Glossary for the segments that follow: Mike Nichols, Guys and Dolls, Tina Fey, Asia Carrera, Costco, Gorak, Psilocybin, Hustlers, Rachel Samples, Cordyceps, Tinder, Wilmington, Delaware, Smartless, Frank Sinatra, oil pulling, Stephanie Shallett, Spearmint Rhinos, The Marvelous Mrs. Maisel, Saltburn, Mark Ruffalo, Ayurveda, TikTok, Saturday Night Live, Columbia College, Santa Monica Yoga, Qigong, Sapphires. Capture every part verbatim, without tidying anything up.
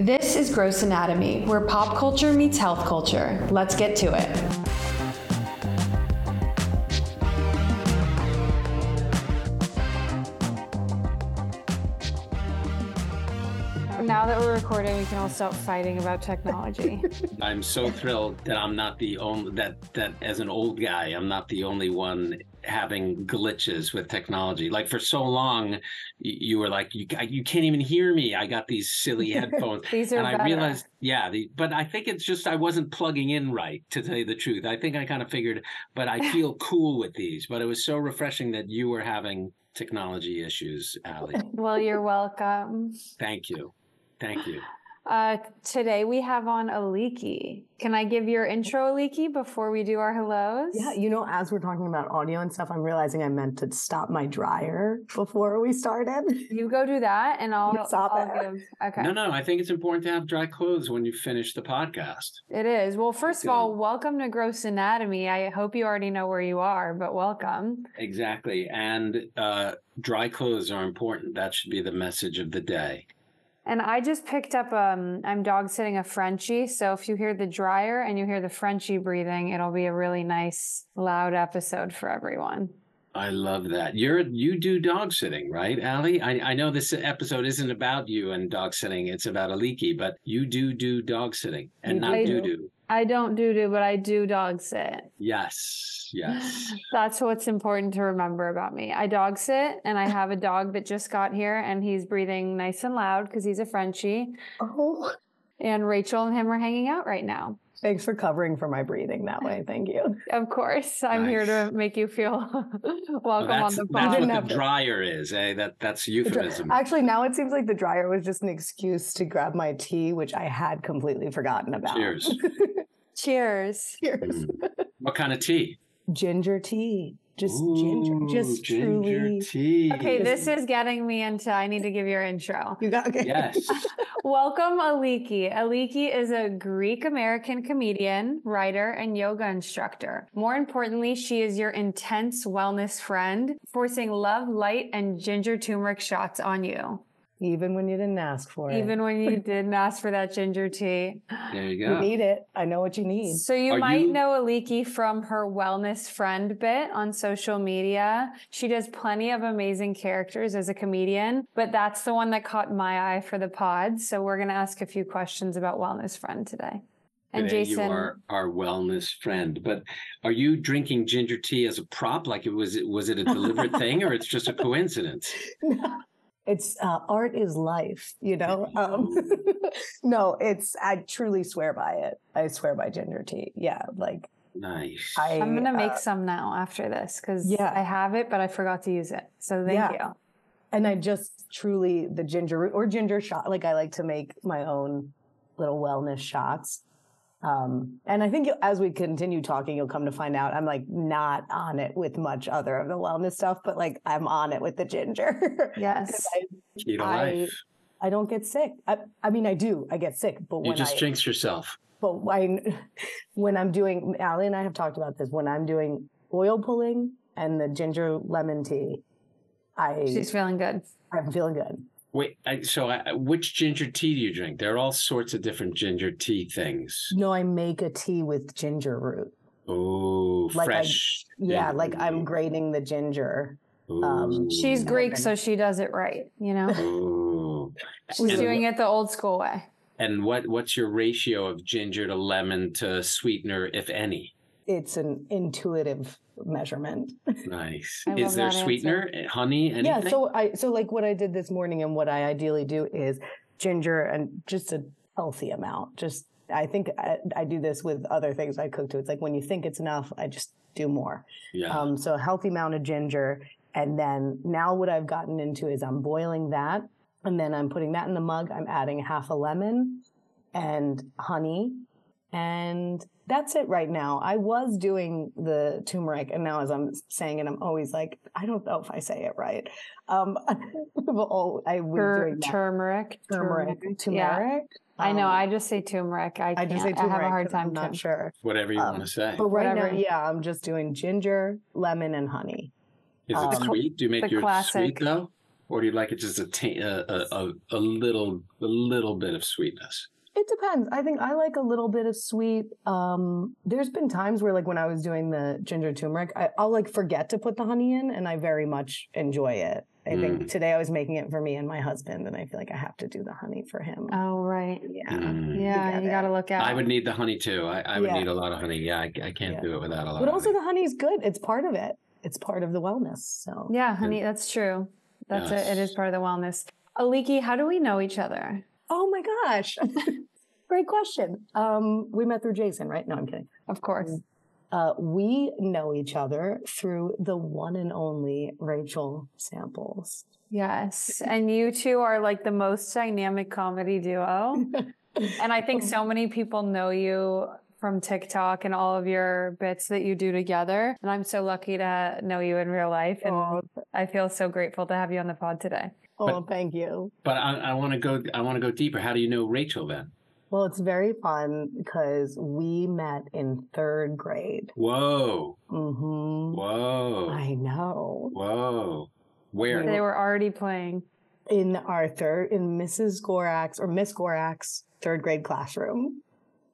This is Gross Anatomy, where pop culture meets health culture. Let's get to it. Now that we're recording, we can all stop fighting about technology. I'm so thrilled that I'm not the only, that, that as an old guy, I'm not the only one having glitches with technology. Like, for so long you were like, you, you can't even hear me, I got these silly headphones. These are and better. I realized yeah the, but I think it's just I wasn't plugging in right, to tell you the truth. I think I kind of figured, but I feel cool with these. But it was so refreshing that you were having technology issues, Allie. Well, you're welcome. Thank you thank you. Uh, today we have on Aliki. Can I give your intro, Aliki, before we do our hellos? Yeah, you know, as we're talking about audio and stuff, I'm realizing I meant to stop my dryer before we started. You go do that and I'll stop I'll it. Give, okay. No, no, I think it's important to have dry clothes when you finish the podcast. It is. Well, first Good. of all, welcome to Gross Anatomy. I hope you already know where you are, but welcome. Exactly. And uh, dry clothes are important. That should be the message of the day. And I just picked up, um, I'm dog sitting a Frenchie. So if you hear the dryer and you hear the Frenchie breathing, it'll be a really nice, loud episode for everyone. I love that. You're, you do dog sitting, right, Allie? I, I know this episode isn't about you and dog sitting. It's about Aliki, but you do do dog sitting and not doo-doo. I don't doo-doo, but I do dog sit. Yes, yes. That's what's important to remember about me. I dog sit, and I have a dog that just got here, and he's breathing nice and loud because he's a Frenchie. Oh. And Rachel and him are hanging out right now. Thanks for covering for my breathing that way. Thank you. Of course. I'm nice. here to make you feel welcome well, on the podcast. That's what the to. dryer is. Eh? That, that's euphemism. Actually, now it seems like the dryer was just an excuse to grab my tea, which I had completely forgotten about. Cheers. Cheers. Cheers. What kind of tea? Ginger tea. Just Ooh, ginger, just ginger truly. Tea. Okay, this is getting me into, I need to give your intro. You got, okay. Yes. Welcome, Aliki. Aliki is a Greek-American comedian, writer, and yoga instructor. More importantly, she is your intense wellness friend, forcing love, light, and ginger turmeric shots on you. Even when you didn't ask for it. Even when you didn't ask for that ginger tea. There you go. You need it. I know what you need. So you Are might you... know Aliki from her Wellness Friend bit on social media. She does plenty of amazing characters as a comedian, but that's the one that caught my eye for the pod. So we're going to ask a few questions about Wellness Friend today. And today Jason, you are our wellness friend. But are you drinking ginger tea as a prop? Like, it was it was it a deliberate thing, or it's just a coincidence? No. It's uh, art is life, you know? Um, no, it's, I truly swear by it. I swear by ginger tea. Yeah. Like, nice. I, I'm going to make uh, some now after this, because yeah. I have it, but I forgot to use it. So thank yeah. you. And I just truly, the ginger or ginger shot, like I like to make my own little wellness shots. Um, and I think as we continue talking, you'll come to find out I'm like not on it with much other of the wellness stuff, but like I'm on it with the ginger. Yes. I, I, I don't get sick. I, I mean, I do. I get sick. But you when just I, jinx yourself. But I, when I'm doing, Allie and I have talked about this, when I'm doing oil pulling and the ginger lemon tea, I. She's feeling good. I'm feeling good. Wait, I, so I, which ginger tea do you drink? There are all sorts of different ginger tea things. No, I make a tea with ginger root. Oh, like fresh. I, yeah, like root. I'm grating the ginger. Um, She's Greek, then, so she does it right, you know? She's and, doing it the old school way. And what, what's your ratio of ginger to lemon to sweetener, if any? It's an intuitive measurement. Nice. Is there sweetener, answer. honey, anything? Yeah, so I so like what I did this morning and what I ideally do is ginger and just a healthy amount. Just I think I, I do this with other things I cook too. It's like when you think it's enough, I just do more. Yeah. Um, so a healthy amount of ginger, and then now what I've gotten into is I'm boiling that, and then I'm putting that in the mug. I'm adding half a lemon and honey. And that's it right now. I was doing the turmeric, and now as I'm saying it, I'm always like, I don't know if I say it right. Um, oh, I was Tur- doing that. Turmeric, turmeric, turmeric. turmeric. Yeah. Um, I know. I just say turmeric. I, I just say turmeric. I have a hard time. I'm not sure. Whatever you um, want to say. But right Whatever. now, yeah, I'm just doing ginger, lemon, and honey. Is it um, sweet? Do you make your classic. sweet though? Or do you like it just a, t- a, a, a little a little bit of sweetness? It depends. I think I like a little bit of sweet. Um, there's been times where, like, when I was doing the ginger turmeric, I, I'll, like, forget to put the honey in, and I very much enjoy it. I mm. think today I was making it for me and my husband, and I feel like I have to do the honey for him. Oh, right. Yeah. Mm. Yeah, you got to look out. I would need the honey, too. I, I would yeah. need a lot of honey. Yeah, I, I can't yeah. do it without a lot but of honey. But also the honey is good. It's part of it. It's part of the wellness. So yeah, honey, that's true. That's yes. it. It is part of the wellness. Aliki, how do we know each other? Oh, my gosh. Great question. Um, we met through Jason, right? No, I'm kidding. Of course. Uh, we know each other through the one and only Rachel Samples. Yes. And you two are like the most dynamic comedy duo. And I think so many people know you from TikTok and all of your bits that you do together. And I'm so lucky to know you in real life. And oh. I feel so grateful to have you on the pod today. Oh, but, thank you. But I, I want to go. I want to go deeper. How do you know Rachel then? Well, it's very fun because we met in third grade. Whoa. Mm-hmm. Whoa. I know. Whoa. Where? They were already playing in our third in Missus Gorak's or Miss Gorak's third grade classroom.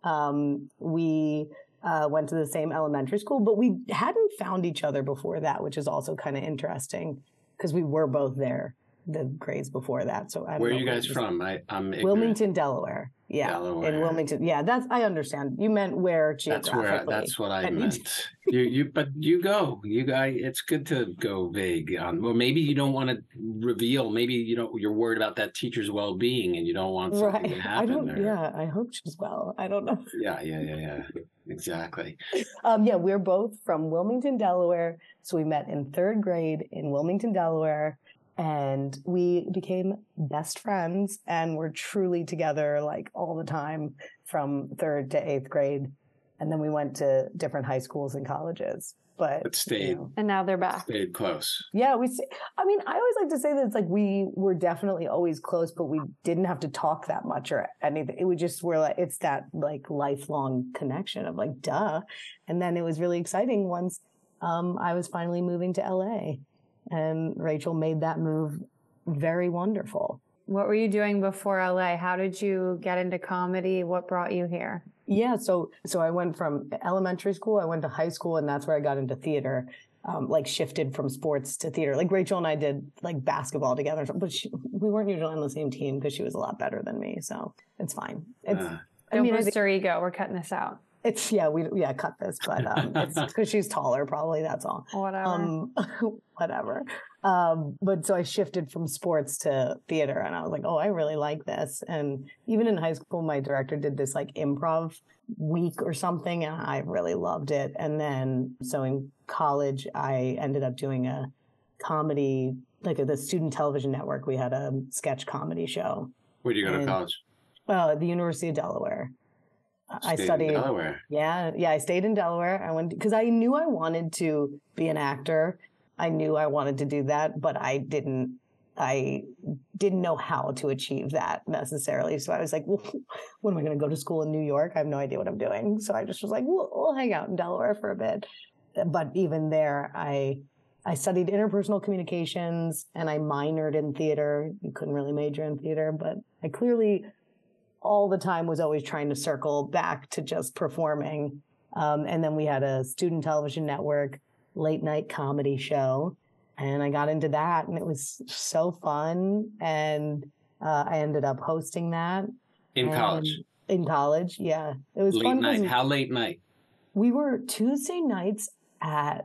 Um, we uh, went to the same elementary school, but we hadn't found each other before that, which is also kind of interesting because we were both there the grades before that. So I don't where know are you guys from? I, I'm ignorant. Wilmington, Delaware. Yeah, Delaware. In Wilmington. Yeah, that's I understand. You meant where geographically? That's where. That's what I and meant. you, you, but you go. You guys. It's good to go vague. Um, or maybe you don't want to reveal. Maybe you don't. You're worried about that teacher's well-being, and you don't want something right. to happen. I don't. Or, yeah, I hope she's well. I don't know. Yeah, yeah, yeah, yeah. Exactly. Um, yeah, we're both from Wilmington, Delaware. So we met in third grade in Wilmington, Delaware. And we became best friends and were truly together like all the time from third to eighth grade. And then we went to different high schools and colleges. But, but stayed. You know, and now they're back. Stayed close. Yeah. we. I mean, I always like to say that it's like we were definitely always close, but we didn't have to talk that much or anything. It was just, we're like, it's that like lifelong connection of like, duh. And then it was really exciting once um, I was finally moving to L A. And Rachel made that move very wonderful. What were you doing before L A? How did you get into comedy? What brought you here? Yeah, so so I went from elementary school, I went to high school, and that's where I got into theater, um, like shifted from sports to theater. Like Rachel and I did like basketball together, but she, we weren't usually on the same team because she was a lot better than me, so it's fine. It's uh, I mean, boost your ego. We're cutting this out. It's yeah we yeah cut this but um, it's because she's taller probably that's all whatever um, whatever um, but so I shifted from sports to theater and I was like oh I really like this and even in high school my director did this like improv week or something and I really loved it and then so in college I ended up doing a comedy like at the student television network we had a sketch comedy show. Where did you go to college? Well, at the University of Delaware. I stayed studied in Delaware. Yeah, yeah, I stayed in Delaware. I went because I knew I wanted to be an actor. I knew I wanted to do that, but I didn't I didn't know how to achieve that necessarily. So I was like, well, when am I going to go to school in New York? I have no idea what I'm doing. So I just was like, well, we'll hang out in Delaware for a bit. But even there, I I studied interpersonal communications and I minored in theater. You couldn't really major in theater, but I clearly all the time was always trying to circle back to just performing. Um, and then we had a student television network, late night comedy show. And I got into that and it was so fun. And uh, I ended up hosting that. In and college? In college, yeah. It was late fun. Late night, how late night? We were Tuesday nights at,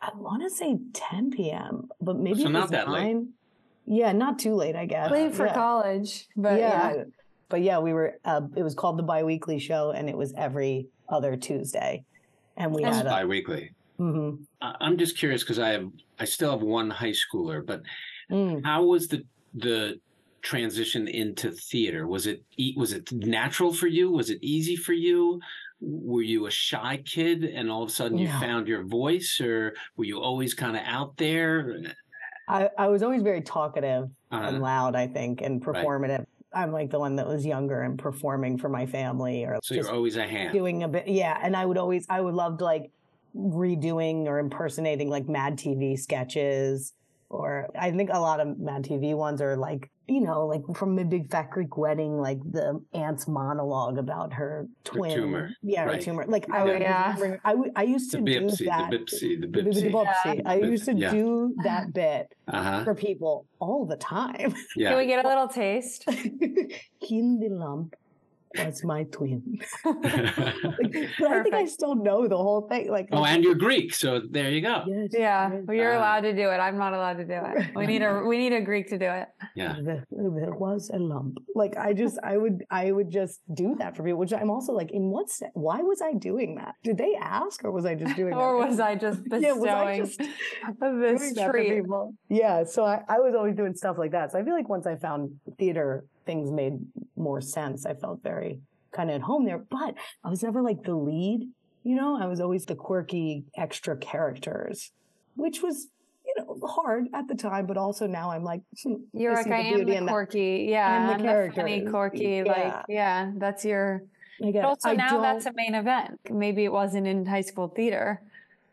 I want to say ten p.m., but maybe so it was not that nine. Late. Yeah, not too late, I guess. Late for yeah. college, but yeah. yeah, but yeah, we were. Uh, it was called the Bi-Weekly Show, and it was every other Tuesday, and we That's had a, bi-weekly. Mm-hmm. I'm just curious because I have, I still have one high schooler, but mm. how was the the transition into theater? Was it was it natural for you? Was it easy for you? Were you a shy kid, and all of a sudden you no. found your voice, or were you always kind of out there? I, I was always very talkative uh-huh. and loud, I think, and performative. Right. I'm like the one that was younger and performing for my family. Or so you're always a hand. Doing a bit, yeah. And I would always, I would love like redoing or impersonating like Mad T V sketches or I think a lot of Mad T V ones are like, you know, like from the Big Fat Greek Wedding, like the aunt's monologue about her twin. The tumor. Yeah, right. her tumor. Like I, yeah. would, I, would, I used to the Bipsy, do that. The Bipsy, the Bipsy. The Bipsy. Yeah. I used to yeah. do that bit uh-huh. for people all the time. Yeah. Can we get a little taste? Kindy lump. That's my twin. Like, but I think I still know the whole thing. Like, oh, and you're Greek, so there you go. Yes, yeah, yes. Well, you're uh, allowed to do it. I'm not allowed to do it. We need a we need a Greek to do it. Yeah, there was a lump. Like I just, I would, I would just do that for people. Which I'm also like, in what? Se- why was I doing that? Did they ask, or was I just doing? or that? was I just bestowing yeah, was I just this treat? Yeah. So I, I was always doing stuff like that. So I feel like once I found theater, things made more sense. I felt very kind of at home there, but I was never like the lead, you know, I was always the quirky extra characters, which was, you know, hard at the time, but also now I'm like, hmm, you're I like, I am the quirky. That. Yeah. I'm the character. I'm the funny, quirky. Yeah. Like, yeah, that's your, but also I now don't... that's a main event. Maybe it wasn't in high school theater.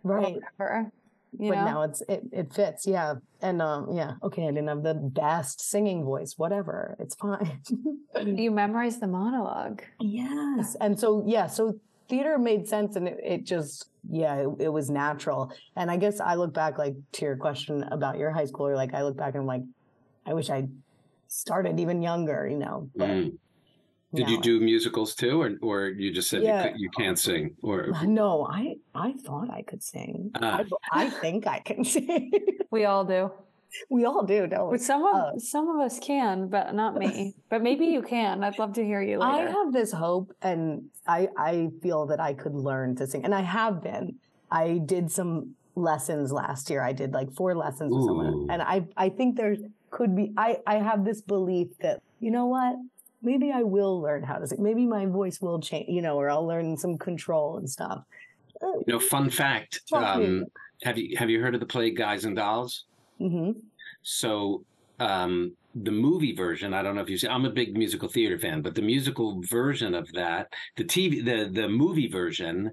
Right. Or You but know? now it's it, it fits, yeah, and um, yeah, okay. I didn't have the best singing voice, whatever. It's fine. You memorize the monologue, yes, and so yeah, so theater made sense, and it, it just yeah, it, it was natural. And I guess I look back, like to your question about your high school, or like I look back and I'm like, I wish I started even younger, you know. But, mm. Did no. you do musicals too, or or you just said yeah. you, could, you can't sing? Or no, I, I thought I could sing. Uh. I, I think I can sing. We all do. We all do, don't we? But some of uh, some of us can, but not me. But maybe you can. I'd love to hear you later. I have this hope, and I I feel that I could learn to sing, and I have been. I did some lessons last year. I did like four lessons Ooh. with someone, and I I think there could be. I I have this belief that you know what. Maybe I will learn how to sing. Maybe my voice will change, you know, or I'll learn some control and stuff. You know, fun fact. Um, have you have you heard of the play Guys and Dolls? Mm-hmm. So um, the movie version, I don't know if you've seen, I'm a big musical theater fan, but the musical version of that, the T V, the, the movie version,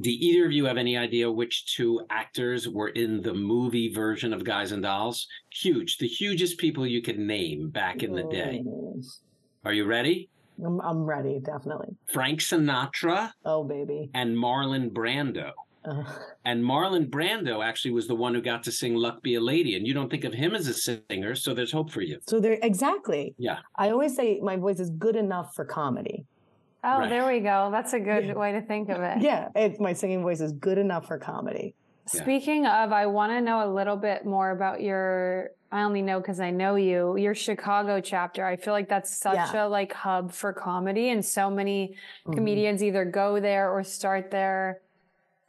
do either of you have any idea which two actors were in the movie version of Guys and Dolls? Huge. The hugest people you could name back in the day. Are you ready? I'm, I'm ready, definitely. Frank Sinatra. Oh, baby. And Marlon Brando. Uh, and Marlon Brando actually was the one who got to sing Luck Be a Lady. And you don't think of him as a singer, so there's hope for you. So there, exactly. Yeah. I always say my voice is good enough for comedy. Oh, right. There we go. That's a good yeah. way to think of it. Yeah. It's, my singing voice is good enough for comedy. Speaking yeah. of, I want to know a little bit more about your, I only know because I know you, your Chicago chapter. I feel like that's such yeah. a like hub for comedy, and so many mm-hmm. comedians either go there or start there,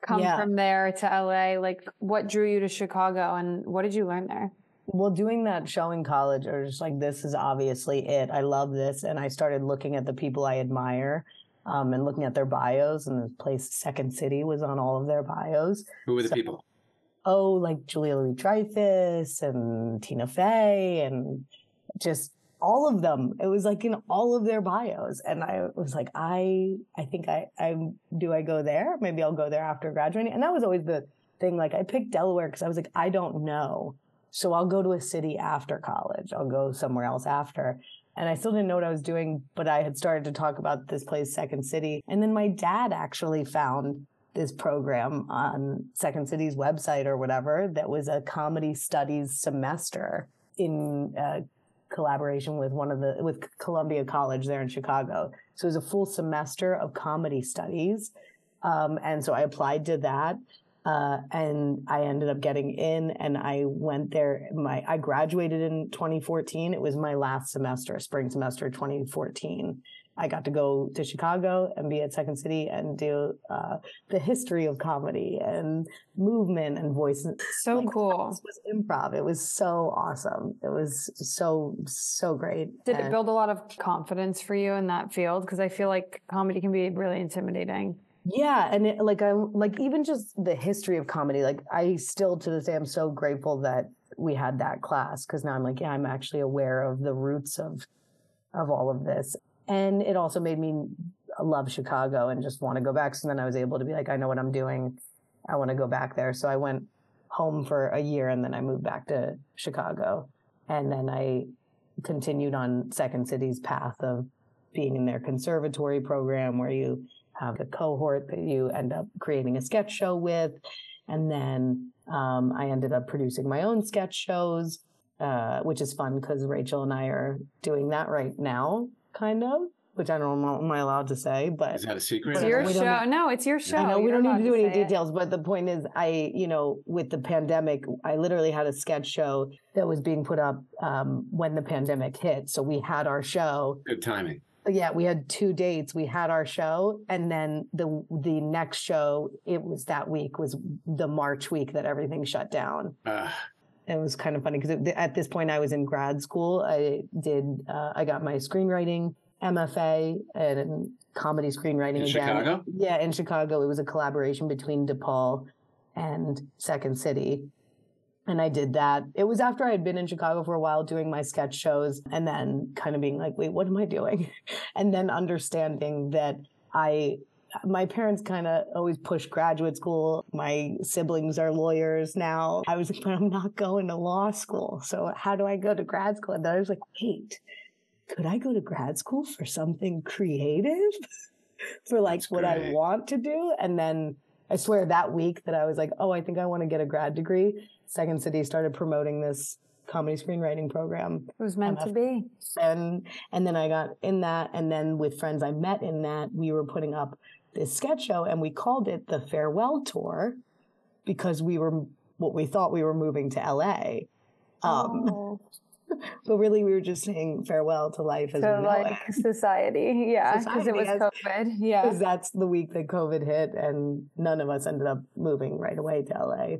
come yeah. from there to L A. Like what drew you to Chicago and what did you learn there? Well, doing that show in college, or just like, this is obviously it. I love this. And I started looking at the people I admire. Um, and looking at their bios, and the place Second City was on all of their bios. Who were the so, people? Oh, like Julia Louis Dreyfus and Tina Fey and just all of them. It was like in all of their bios. And I was like, I I think I, I do I go there? Maybe I'll go there after graduating. And that was always the thing. Like I picked Delaware because I was like, I don't know. So I'll go to a city after college. I'll go somewhere else after. And I still didn't know what I was doing, but I had started to talk about this place, Second City. And then my dad actually found this program on Second City's website or whatever that was a comedy studies semester in uh, collaboration with one of the, with Columbia College there in Chicago. So it was a full semester of comedy studies. Um, and so I applied to that. Uh, and I ended up getting in, and I went there. My I graduated in twenty fourteen. It was my last semester, spring semester twenty fourteen. I got to go to Chicago and be at Second City and do uh, the history of comedy and movement and voice. So like, cool. This was improv. It was so awesome. It was so, so great. Did and it build a lot of confidence for you in that field? Because I feel like comedy can be really intimidating. Yeah. And it, like, I like even just the history of comedy, like I still to this day, I'm so grateful that we had that class. Cause now I'm like, yeah, I'm actually aware of the roots of, of all of this. And it also made me love Chicago and just want to go back. So then I was able to be like, I know what I'm doing. I want to go back there. So I went home for a year, and then I moved back to Chicago. And then I continued on Second City's path of being in their conservatory program, where you have a cohort that you end up creating a sketch show with. And then um, I ended up producing my own sketch shows, uh, which is fun because Rachel and I are doing that right now, kind of, which I don't know, am I allowed to say? But is that a secret? It's your show. Know, no, it's your show. I know You're we don't need to do any details, it. But the point is, I, you know, with the pandemic, I literally had a sketch show that was being put up um, when the pandemic hit. So we had our show. Good timing. Yeah, we had two dates. We had our show, and then the the next show, it was that week, was the March week that everything shut down. Uh, it was kind of funny because at this point I was in grad school. I did. Uh, I got my screenwriting M F A and comedy screenwriting in again. Chicago? Yeah, in Chicago. It was a collaboration between DePaul and Second City. And I did that. It was after I had been in Chicago for a while doing my sketch shows, and then kind of being like, wait, what am I doing? And then understanding that I, my parents kind of always pushed graduate school. My siblings are lawyers now. I was like, but I'm not going to law school. So how do I go to grad school? And then I was like, wait, could I go to grad school for something creative? For like That's what great. I want to do? And then I swear that week that I was like, oh, I think I want to get a grad degree, Second City started promoting this comedy screenwriting program. It was meant M F- to be. And, and then I got in that. And then with friends I met in that, we were putting up this sketch show, and we called it the Farewell Tour because we were what well, we thought we were moving to L A. Um, oh. But really, we were just saying farewell to life as so we know like it. Society, yeah, because it was has, COVID, yeah. Because that's the week that COVID hit, and none of us ended up moving right away to L A.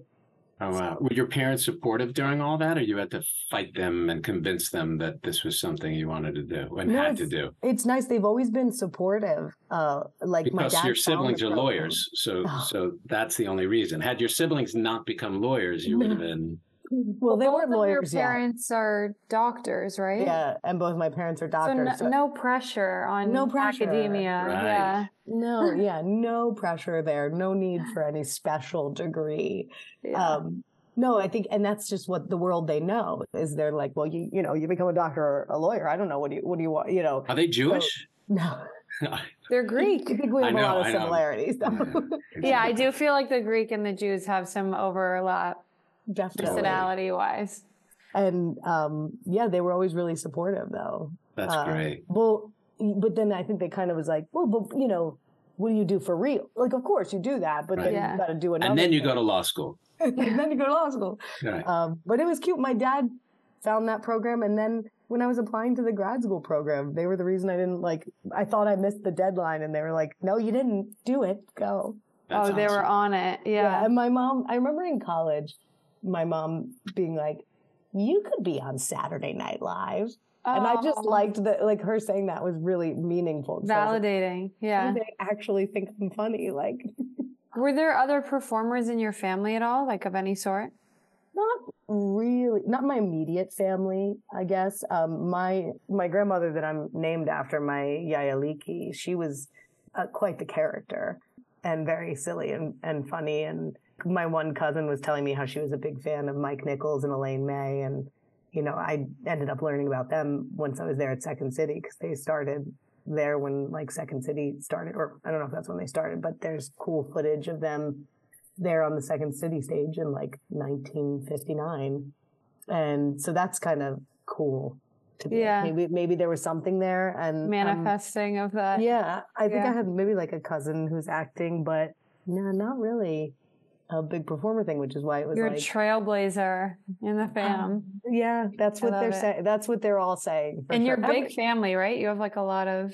Oh, wow. So, were your parents supportive during all that, or you had to fight them and convince them that this was something you wanted to do and no, had to do? It's nice. They've always been supportive. Uh, like because my dad your siblings are program. lawyers, so oh. so that's the only reason. Had your siblings not become lawyers, you would have been... Well, well, they weren't lawyers yet. Your parents yet. are doctors, right? Yeah, and both my parents are doctors. So no, so no pressure on no pressure. academia. Right. Yeah. No, yeah, no pressure there. No need for any special degree. Yeah. Um, no, I think, and that's just what the world they know is. They're like, well, you you know, you become a doctor or a lawyer. I don't know. What do you what do you want? You know? Are they Jewish? So, no. They're Greek. I think we have know, a lot of I similarities, though. Yeah. yeah, I do feel like the Greek and the Jews have some overlap. Definitely. Personality wise. And um, yeah, they were always really supportive though. That's um, great. Well, but then I think they kind of was like, well, but you know, what do you do for real? Like, of course you do that, but right. then yeah. you got to do another And then you thing. go to law school. and then you go to law school. Right. Um, but it was cute. My dad found that program. And then when I was applying to the grad school program, they were the reason I didn't like, I thought I missed the deadline. And they were like, no, you didn't do it. Go. That's oh, awesome. They were on it. Yeah. yeah. And my mom, I remember in college, my mom being like, you could be on Saturday Night Live. Oh. And I just liked that, like her saying that was really meaningful. Validating. Like, yeah. They actually think I'm funny. Like, were there other performers in your family at all? Like of any sort? Not really. Not my immediate family, I guess. Um, my, my grandmother that I'm named after, my Yaya Aliki, she was uh, quite the character and very silly and, and funny and, my one cousin was telling me how she was a big fan of Mike Nichols and Elaine May. And, you know, I ended up learning about them once I was there at Second City because they started there when like Second City started, or I don't know if that's when they started, but there's cool footage of them there on the Second City stage in like nineteen fifty-nine. And so that's kind of cool to be. Yeah. Maybe, maybe there was something there and manifesting um, of that. Yeah. I think yeah. I have maybe like a cousin who's acting, but no, not really. A big performer thing, which is why it was. You're like, a trailblazer in the fam. Um, yeah, that's what they're saying. That's what they're all saying. And sure. You're a big Every- family, right? You have like a lot of.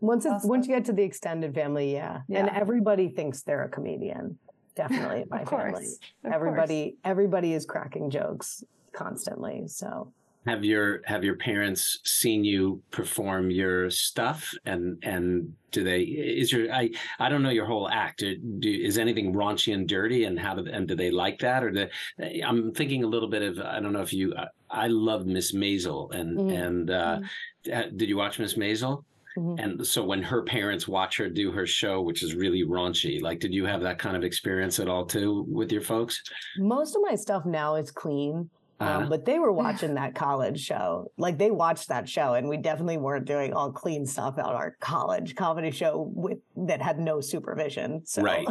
Once it's, once you get to the extended family, yeah. yeah, and everybody thinks they're a comedian. Definitely, in my of course. family, of everybody course. everybody is cracking jokes constantly. So have your have your parents seen you perform your stuff, and and. Do they, is your, I, I don't know your whole act. Do, do, is anything raunchy and dirty and how do, and do they like that? Or do they, I'm thinking a little bit of, I don't know if you, I, I love Miss Maisel and, mm. and uh, mm. did you watch Miss Maisel? Mm-hmm. And so when her parents watch her do her show, which is really raunchy, like, did you have that kind of experience at all too with your folks? Most of my stuff now is clean. Uh-huh. Um, but they were watching that college show. Like, they watched that show, and we definitely weren't doing all clean stuff on our college comedy show with that had no supervision. So. Right.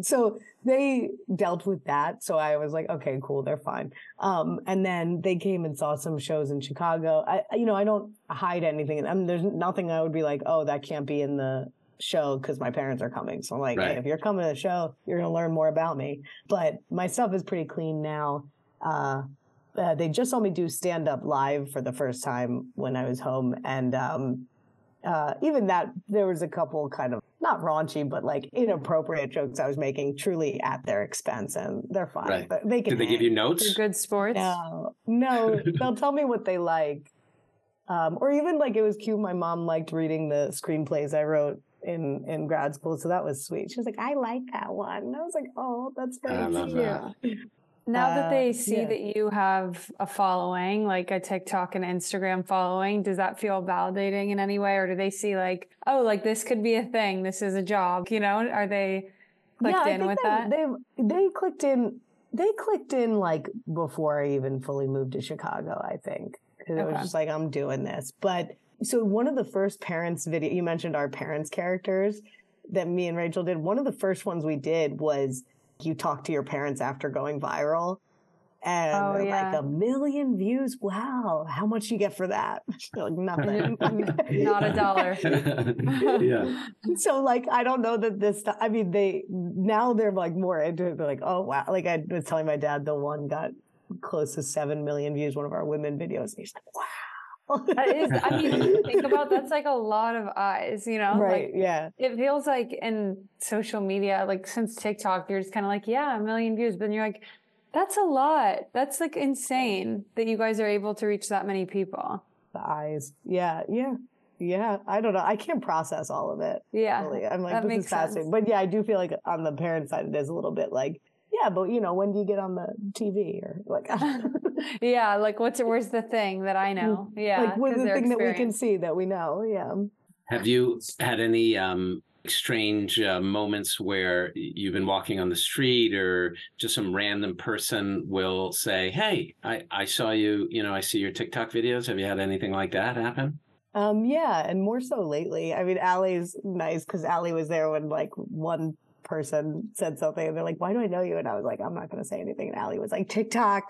So they dealt with that. So I was like, okay, cool, they're fine. Um, and then they came and saw some shows in Chicago. I, you know, I don't hide anything. I mean, there's nothing I would be like, oh, that can't be in the show because my parents are coming. So I'm like, right. Hey, if you're coming to the show, you're going to learn more about me. But my stuff is pretty clean now. Uh, uh, they just saw me do stand-up live for the first time when I was home. And um, uh, even that, there was a couple kind of, not raunchy, but like inappropriate jokes I was making truly at their expense. And they're fine. Right. But they can Did they give you notes? They're good sports? No. No, they'll tell me what they like. Um, or even like, it was cute. My mom liked reading the screenplays I wrote in in grad school. So that was sweet. She was like, I like that one. And I was like, oh, that's very cute. That. Now uh, that they see yeah. that you have a following, like a TikTok and Instagram following, does that feel validating in any way? Or do they see like, oh, like this could be a thing. This is a job. You know, are they clicked yeah, in with they, that? They, they clicked in. They clicked in like before I even fully moved to Chicago, I think. Because okay. It was just like, I'm doing this. But so one of the first parents video, you mentioned our parents' characters that me and Rachel did. One of the first ones we did was you talk to your parents after going viral, and oh, they're yeah. like a million views. Wow, how much you get for that? Like nothing. Not a dollar. Yeah. So like, I don't know that this. I mean, they now they're like more into it. They're like, oh wow. Like I was telling my dad, the one got close to seven million views. One of our women videos. And he's like, wow. That is, I mean, think about that's like a lot of eyes, you know? Right, like, yeah. It feels like in social media, like since TikTok, you're just kind of like, yeah, a million views. But then you're like, that's a lot. That's like insane that you guys are able to reach that many people. The eyes. Yeah, yeah, yeah. I don't know. I can't process all of it. Yeah. Really. I'm like, this is fascinating. Sense. But yeah, I do feel like on the parent side, it is a little bit like, yeah, but you know, when do you get on the T V or like? Yeah, like what's where's the thing that I know? Yeah, like what's the thing experience. That we can see that we know? Yeah. Have you had any um, strange uh, moments where you've been walking on the street, or just some random person will say, "Hey, I I saw you. You know, I see your TikTok videos." Have you had anything like that happen? Um, yeah, and more so lately. I mean, Allie's nice because Allie was there when like one person said something and they're like, why do I know you? And I was like, I'm not going to say anything. And Allie was like, TikTok.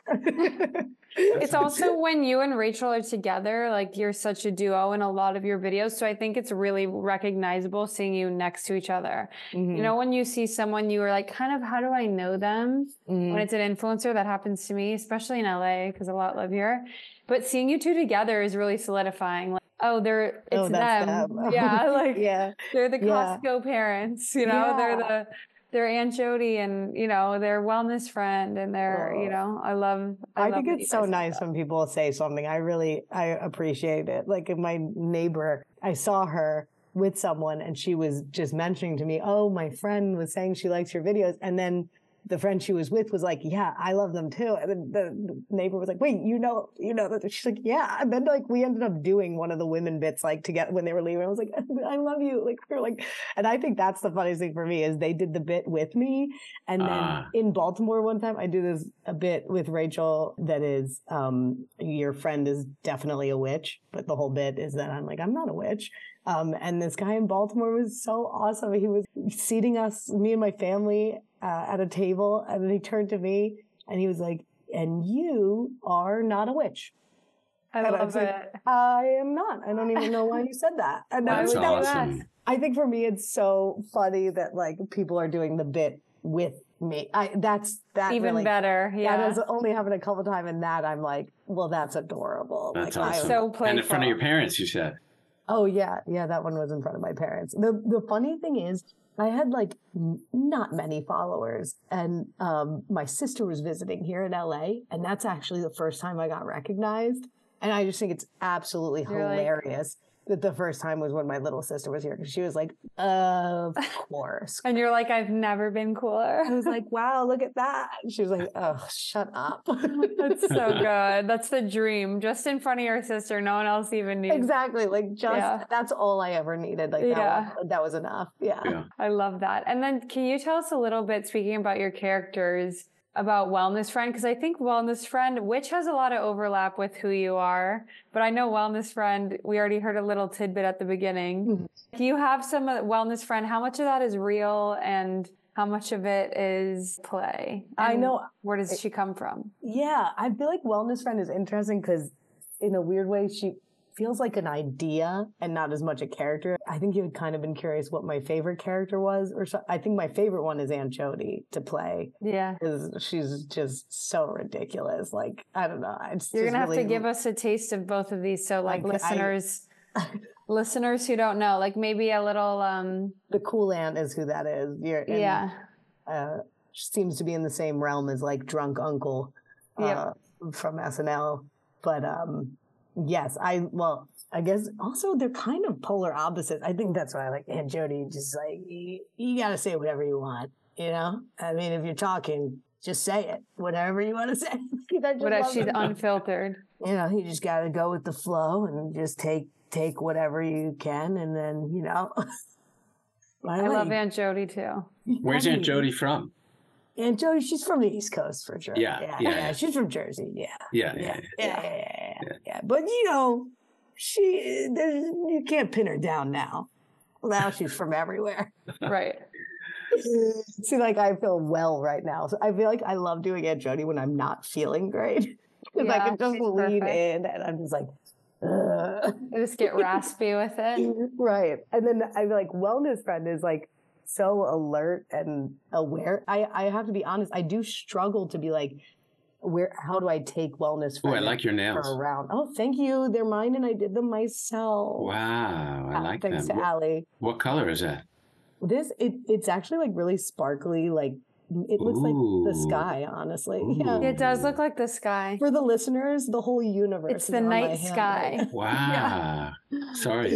It's also when you and Rachel are together, like you're such a duo in a lot of your videos. So I think it's really recognizable seeing you next to each other. Mm-hmm. You know, when you see someone, you are like, kind of, how do I know them? Mm-hmm. When it's an influencer, that happens to me, especially in L A, because a lot live here. But seeing you two together is really solidifying. Like, oh, they're, it's oh, them. them. Yeah. Like, yeah. They're the Costco yeah. parents, you know, yeah. they're the, they're Aunt Jody and, you know, they're Wellness Friend and they're, oh. you know, I love, I, I love think it's so nice when people say something. I really, I appreciate it. Like my neighbor, I saw her with someone and she was just mentioning to me, oh, my friend was saying she likes your videos. And then the friend she was with was like, yeah, I love them too. And then the neighbor was like, wait, you know, you know, she's like, yeah. And then like, we ended up doing one of the women bits, like together when they were leaving, I was like, I love you. Like, we're like, and I think that's the funniest thing for me is they did the bit with me. And then uh. in Baltimore one time, I do this a bit with Rachel that is, um, your friend is definitely a witch, but the whole bit is that I'm like, I'm not a witch. Um, and this guy in Baltimore was so awesome. He was seating us, me and my family, Uh, at a table, and then he turned to me and he was like, and you are not a witch. I and love I was it. Like, I am not. I don't even know why you said that. And I was like, awesome. I think for me, it's so funny that like people are doing the bit with me. I that's that even really, better. Yeah. That has only happened a couple of times, and that I'm like, well, that's adorable. That's like, awesome. I, so playful. And in front of your parents, you said. Oh yeah. Yeah. That one was in front of my parents. The the funny thing is, I had like n- not many followers, and um, my sister was visiting here in L A, and that's actually the first time I got recognized. And I just think it's absolutely You're hilarious the first time was when my little sister was here, because she was like, of course. And you're like, I've never been cooler. I was like, wow, look at that. And she was like, oh, shut up. That's so good. That's the dream. Just in front of your sister. No one else even needs. Exactly. Like just, yeah. that's all I ever needed. Like that, yeah. was, that was enough. Yeah. yeah. I love that. And then can you tell us a little bit, speaking about your characters, about Wellness Friend, because I think Wellness Friend, which has a lot of overlap with who you are, but I know Wellness Friend, we already heard a little tidbit at the beginning. Mm-hmm. Do you have some of Wellness Friend? How much of that is real and how much of it is play? And I know. Where does it, she come from? Yeah, I feel like Wellness Friend is interesting because in a weird way, she feels like an idea and not as much a character. I think you had kind of been curious what my favorite character was, or so, I think my favorite one is Aunt Jody to play. Yeah, because she's just so ridiculous. Like I don't know. It's You're gonna have really... to give us a taste of both of these, so like, like listeners, I... listeners who don't know, like maybe a little. Um... The cool aunt is who that is. You're in, yeah, uh, she seems to be in the same realm as like drunk uncle uh, yep. from S N L, but. um Yes, I, well, I guess also they're kind of polar opposites. I think that's why I like Aunt Jody, just like, you, you got to say whatever you want, you know? I mean, if you're talking, just say it, whatever you want to say. Whatever, she's unfiltered. You know, you just got to go with the flow and just take take whatever you can, and then, you know. I love Aunt Jody, too. Where's Aunt Jody from? Aunt Jody, she's from the East Coast for sure. Yeah, yeah, yeah, yeah. yeah. She's from Jersey. Yeah. Yeah, yeah, yeah, yeah, yeah, yeah, yeah, yeah. yeah. But you know, she you can't pin her down now. Now she's from everywhere, right? See, like I feel well right now, so I feel like I love doing Aunt Jody when I'm not feeling great because yeah, I can just lean perfect. in, and I'm just like, ugh. I just get raspy with it, right? And then I feel like Wellness Friend is like. So alert and aware. I, I have to be honest. I do struggle to be like, where? How do I take Wellness Friend? Oh, I like your nails. Around. Oh, thank you. They're mine, and I did them myself. Wow, I uh, like thanks them. Thanks to Allie. What color is that? This it it's actually like really sparkly. Like it looks Ooh. like the sky. Honestly, Ooh. yeah, it does look like the sky. For the listeners, the whole universe. It's the night sky. Hand. Wow. Yeah. Sorry.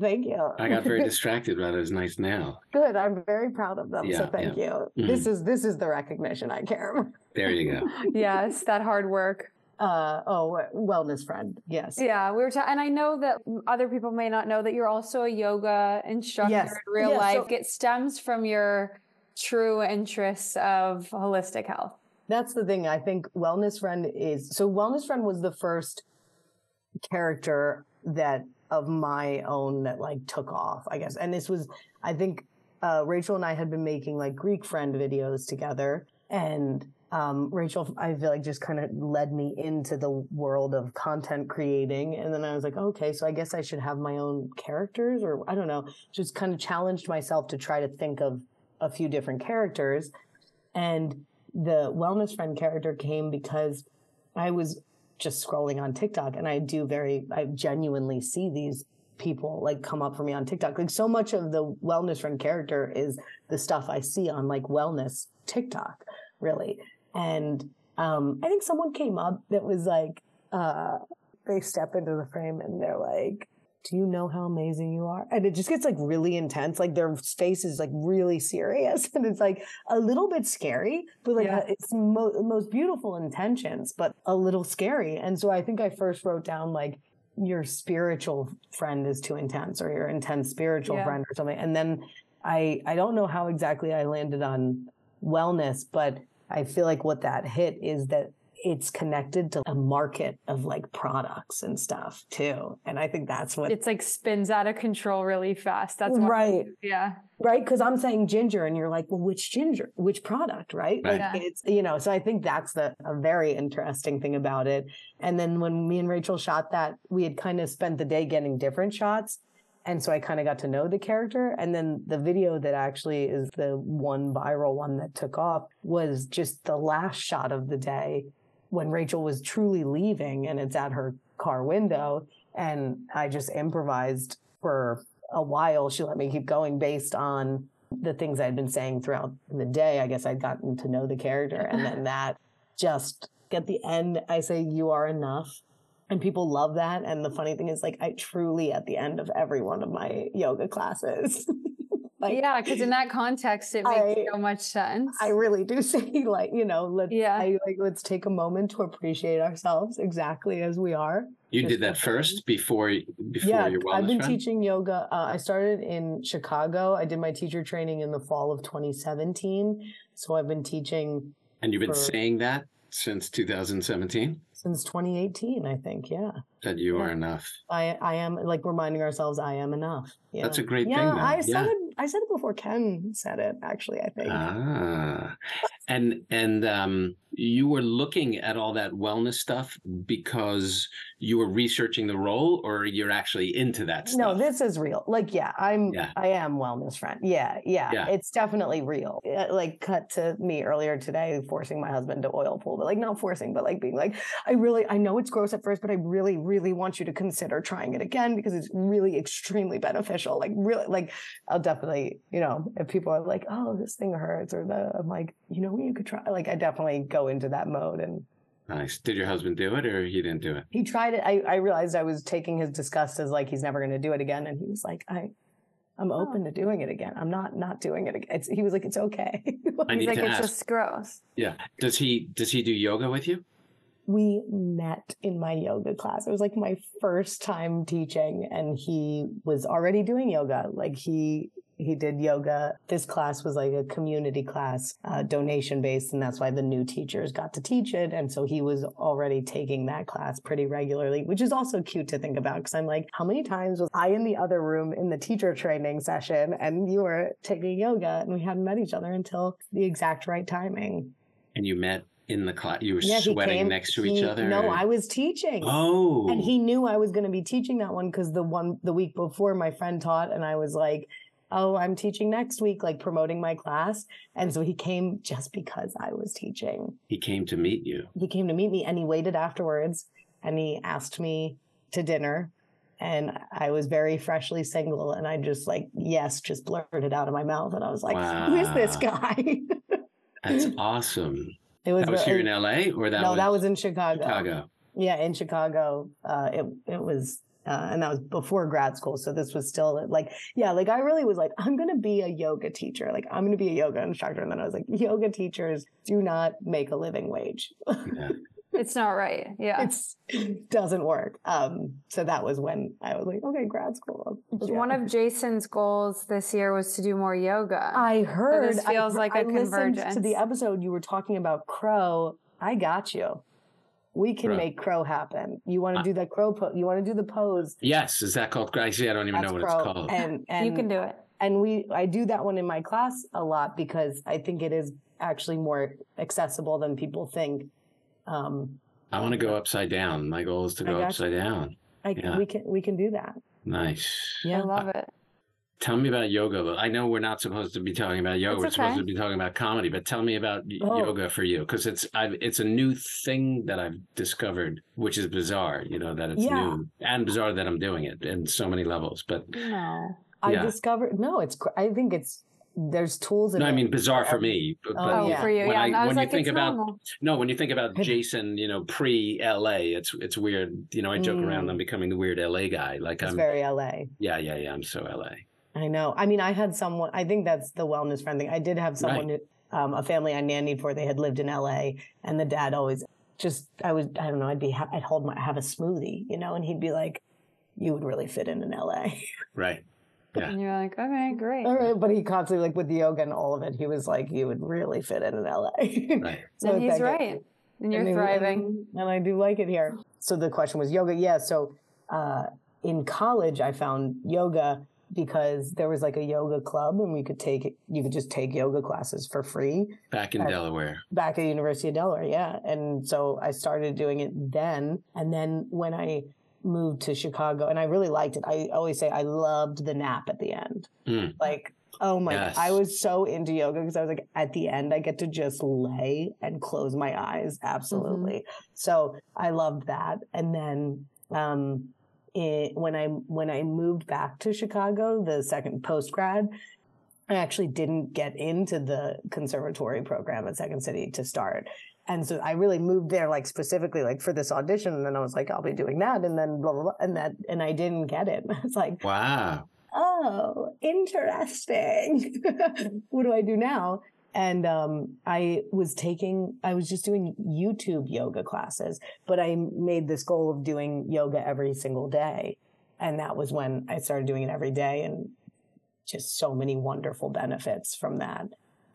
Thank you. I got very distracted by those nice nails. Good. I'm very proud of them. Yeah, so thank yeah. you. Mm-hmm. This is this is the recognition I care about. There you go. Yes, that hard work. Uh, oh, Wellness Friend. Yes. Yeah, we were ta- and I know that other people may not know that you're also a yoga instructor yes. in real yes, life. So- it stems from your true interests of holistic health. That's the thing. I think Wellness Friend is so. Wellness Friend was the first character that of my own that like took off, I guess. And this was, I think, uh, Rachel and I had been making like Greek Friend videos together. And um, Rachel, I feel like just kind of led me into the world of content creating. And then I was like, okay, so I guess I should have my own characters, or I don't know, just kind of challenged myself to try to think of a few different characters. And the Wellness Friend character came because I was just scrolling on TikTok, and I do very, I genuinely see these people like come up for me on TikTok. Like so much of the Wellness Friend character is the stuff I see on like wellness TikTok, really. And um, I think someone came up that was like, uh, they step into the frame and they're like, do you know how amazing you are? And it just gets like really intense. Like their face is like really serious, and it's like a little bit scary, but like yeah. it's mo- most beautiful intentions, but a little scary. And so I think I first wrote down like your spiritual friend is too intense, or your intense spiritual yeah. friend or something. And then I, I don't know how exactly I landed on wellness, but I feel like what that hit is that it's connected to a market of like products and stuff too. And I think that's what it's like spins out of control really fast. That's what right. Yeah. Right. Cause I'm saying ginger and you're like, well, which ginger, which product, right? right. Like yeah. it's, you know, so I think that's the a very interesting thing about it. And then when me and Rachel shot that, we had kind of spent the day getting different shots. And so I kind of got to know the character. And then the video that actually is the one viral one that took off was just the last shot of the day, when Rachel was truly leaving, and it's at her car window. And I just improvised for a while. She let me keep going based on the things I'd been saying throughout the day. I guess I'd gotten to know the character. And then that just at the end, I say, you are enough. And people love that. And the funny thing is, like, I truly, at the end of every one of my yoga classes, like, yeah, because in that context, it makes I, so much sense. I really do say, like, you know, let's, yeah. I, like, let's take a moment to appreciate ourselves exactly as we are. You did that first before, before yeah, your wellness I've been friend? Teaching yoga. Uh, I started in Chicago. I did my teacher training in the fall of twenty seventeen. So I've been teaching. And you've been for, saying that since two thousand seventeen? Since twenty eighteen, I think. Yeah. That you yeah. are enough. I, I am, like, reminding ourselves I am enough. Yeah. That's a great yeah, thing. Though. I yeah. said it, I said it before Ken said it, actually, I think. Ah. And, and um, you were looking at all that wellness stuff because you were researching the role, or you're actually into that stuff? No, this is real. Like, yeah, I'm, yeah. I am Wellness Friend. Yeah, yeah, yeah. It's definitely real. Like, cut to me earlier today, forcing my husband to oil pool, but like not forcing, but like being like, I really, I know it's gross at first, but I really, really want you to consider trying it again because it's really extremely beneficial. Like, really, like, I'll definitely, you know, if people are like, oh, this thing hurts, or the, I'm like, you know what you could try? Like, I definitely go into that mode. And nice. Did your husband do it, or he didn't do it? He tried it. I, I realized I was taking his disgust as like, he's never going to do it again. And he was like, I, I'm oh. open to doing it again. I'm not, not doing it again. It's, he was like, it's okay. I he's need like, to it's ask. Just gross. Yeah. Does he, does he do yoga with you? We met in my yoga class. It was like my first time teaching, and he was already doing yoga. Like he, He did yoga. This class was like a community class, uh, donation based. And that's why the new teachers got to teach it. And so he was already taking that class pretty regularly, which is also cute to think about. Cause I'm like, how many times was I in the other room in the teacher training session and you were taking yoga and we hadn't met each other until the exact right timing. And you met in the class, you were yeah, sweating came, next to he, each other? No, or... I was teaching. Oh. And he knew I was going to be teaching that one. Cause the one, the week before my friend taught, and I was like, oh, I'm teaching next week, like promoting my class. And so he came just because I was teaching. He came to meet you. He came to meet me, and he waited afterwards, and he asked me to dinner, and I was very freshly single. And I just like, yes, just blurted out of my mouth. And I was like, wow. Who is this guy? That's awesome. It was, that was here in L A, or that no, was? No, that was in Chicago. Chicago. Yeah, in Chicago. Uh, it, it was... Uh, and that was before grad school. So this was still like, yeah, like I really was like, I'm going to be a yoga teacher. Like I'm going to be a yoga instructor. And then I was like, yoga teachers do not make a living wage. Yeah. It's not right. Yeah. It's, it doesn't work. Um, so that was when I was like, okay, grad school. Yeah. One of Jason's goals this year was to do more yoga. I heard. So this feels I, like I a convergence. Listened to the episode you were talking about Crow. I got you. We can Bro. make Crow happen. You want to uh, do that Crow pose? You want to do the pose? Yes. Is that called? Actually, I don't even That's know what Crow. It's called. And, and you can do it. And we, I do that one in my class a lot because I think it is actually more accessible than people think. Um, I want to go upside down. My goal is to go upside down. I, yeah. We can, we can do that. Nice. Yeah, I love it. Tell me about yoga. I know we're not supposed to be talking about yoga. It's we're okay. supposed to be talking about comedy, but tell me about oh. yoga for you. Because it's I've, it's a new thing that I've discovered, which is bizarre, you know, that it's yeah. new and bizarre that I'm doing it in so many levels. But no, yeah. I discovered, no, it's, I think it's, there's tools. In no, I mean, bizarre for me. But, oh, but yeah. for you. When, yeah. I, I when like, you think about, normal. no, when you think about Jason, you know, pre-L A, it's it's weird. You know, I joke mm. around, I'm becoming the weird L A guy. Like it's I'm very L A. Yeah, yeah, yeah. I'm so L A. I know. I mean, I had someone, I think that's the wellness friend thing. I did have someone, right. who, um, a family I nannied for, they had lived in L A, and the dad always just, I was, I don't know, I'd be, I'd hold my, have a smoothie, you know, and he'd be like, you would really fit in in L A. Right. Yeah. And you're like, okay, great. All right. But he constantly, like with the yoga and all of it, he was like, you would really fit in in L A. Right. So and he's right. It, and you're and thriving. They, and I do like it here. So the question was yoga. Yeah. So uh, in college, I found yoga because there was like a yoga club and we could take, you could just take yoga classes for free. Back in at, Delaware. Back at the University of Delaware, yeah. And so I started doing it then. And then when I moved to Chicago, and I really liked it, I always say I loved the nap at the end. Mm. Like, oh my, yes. God. I was so into yoga because I was like, at the end, I get to just lay and close my eyes. Absolutely. Mm-hmm. So I loved that. And then, um, It, when I when I moved back to Chicago, the second post-grad, I actually didn't get into the conservatory program at Second City to start. And so I really moved there, like specifically, like for this audition. And then I was like, I'll be doing that. And then blah, blah, blah. And that, and I didn't get it. It's like, wow. Oh, interesting. What do I do now? And um, I was taking, I was just doing YouTube yoga classes, but I made this goal of doing yoga every single day. And that was when I started doing it every day, and just so many wonderful benefits from that.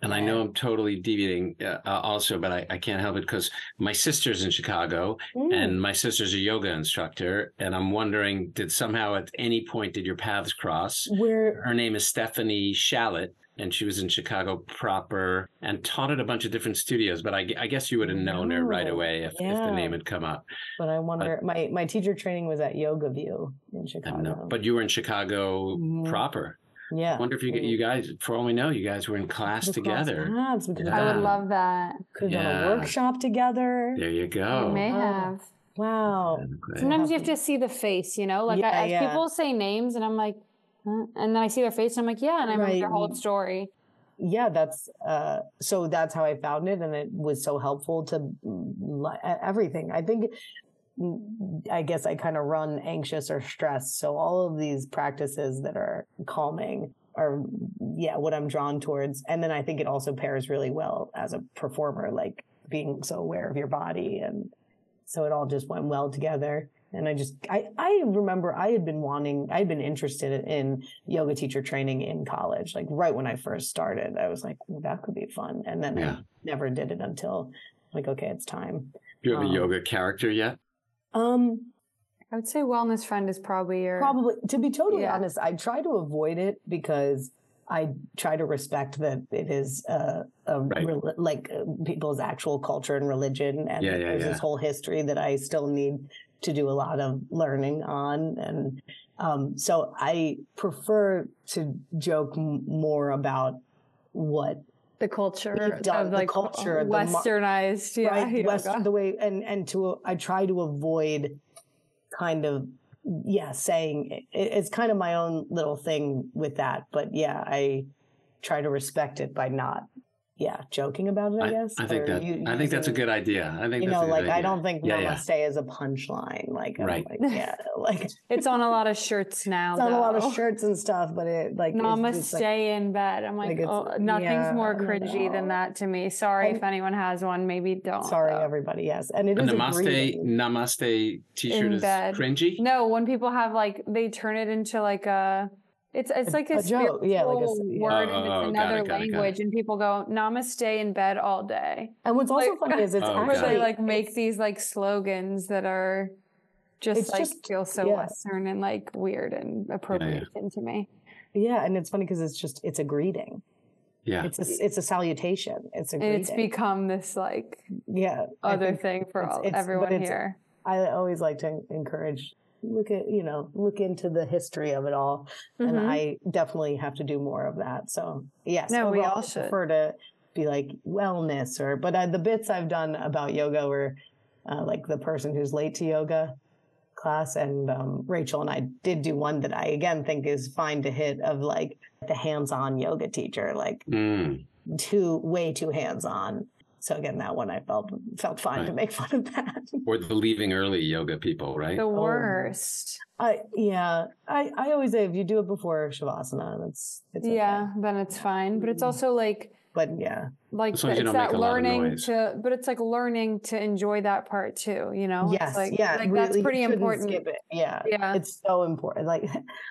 And I know I'm totally deviating uh, also, but I, I can't help it because my sister's in Chicago mm. and my sister's a yoga instructor. And I'm wondering, did somehow at any point did your paths cross? Where her name is Stephanie Shallett, and she was in Chicago proper and taught at a bunch of different studios. But I, I guess you would have known her right away if, yeah. if the name had come up. But I wonder, but, my, my teacher training was at Yoga View in Chicago. But you were in Chicago mm. proper. Yeah. I wonder if you get you guys, for all we know, you guys were in class together. Class yeah. I would love that. Could have yeah. done a workshop together. There you go. We may oh. have. Wow. Sometimes you have to see the face, you know? Like yeah, I, yeah. people say names and I'm like, huh? And then I see their face and I'm like, yeah, and I remember right. their whole story. Yeah, that's, uh, so that's how I found it. And it was so helpful to everything. I think, I guess I kind of run anxious or stressed. So all of these practices that are calming are, yeah, what I'm drawn towards. And then I think it also pairs really well as a performer, like being so aware of your body. And so it all just went well together. And I just, I, I remember I had been wanting, I had been interested in yoga teacher training in college, like right when I first started. I was like, well, that could be fun. And then yeah. I never did it until like, okay, it's time. Do you have um, a yoga character yet? Um, I would say Wellness Friend is probably your... Probably. To be totally yeah. honest, I try to avoid it because I try to respect that it is uh, a right. re- like uh, people's actual culture and religion. And yeah, yeah, there's yeah. this whole history that I still need to do a lot of learning on. And um, so I prefer to joke m- more about what... The culture done, of like the culture, westernized, the, yeah, right, West, the way, and and to I try to avoid kind of yeah saying it, it's kind of my own little thing with that, but yeah, I try to respect it by not yeah joking about it. I, I guess I think or that you, I using, think that's a good idea. I think you that's know, a like good idea. I don't think yeah, Namaste yeah. is a punchline. Like right, I'm like, yeah, like it's on a lot of shirts now. It's on though. a lot of shirts and stuff, but it like Namaste it's like, in bed. I'm like, like oh, nothing's yeah, more cringy than that to me. Sorry and, if anyone has one, maybe don't. Sorry, though. everybody. Yes, and it a is Namaste Namaste T-shirt in is bed. cringy. No, when people have like they turn it into like a. It's it's like a, a spiritual yeah, like a, yeah. word, oh, and it's another it, language, it, it. and people go Namaste in bed all day. And what's also like, funny is it's oh, actually they, like make these like slogans that are just like just, feel so yeah. Western and like weird and appropriation yeah, yeah. to me. Yeah, and it's funny because it's just it's a greeting. Yeah, it's a, it's a salutation. It's a and greeting. It's become this like yeah other thing for it's, all, it's, everyone here. I always like to encourage. Look at, you know, look into the history of it all. Mm-hmm. And I definitely have to do more of that. So yes, no, we all should. prefer to be like wellness or, but uh, the bits I've done about yoga were uh, like the person who's late to yoga class. And um, Rachel and I did do one that I, again, think is fine to hit of like the hands-on yoga teacher, like mm. too, way too hands-on. So again, that one I felt felt fine right. to make fun of that. Or the leaving early yoga people, right? The worst. Oh. I yeah. I, I always say if you do it before Shavasana, that's it's okay. Yeah, then it's fine. But it's also like But yeah. Like it's that learning to but it's like learning to enjoy that part too, you know? Yes. It's like, yeah. Like really, that's pretty important. Skip it. Yeah. Yeah. It's so important. Like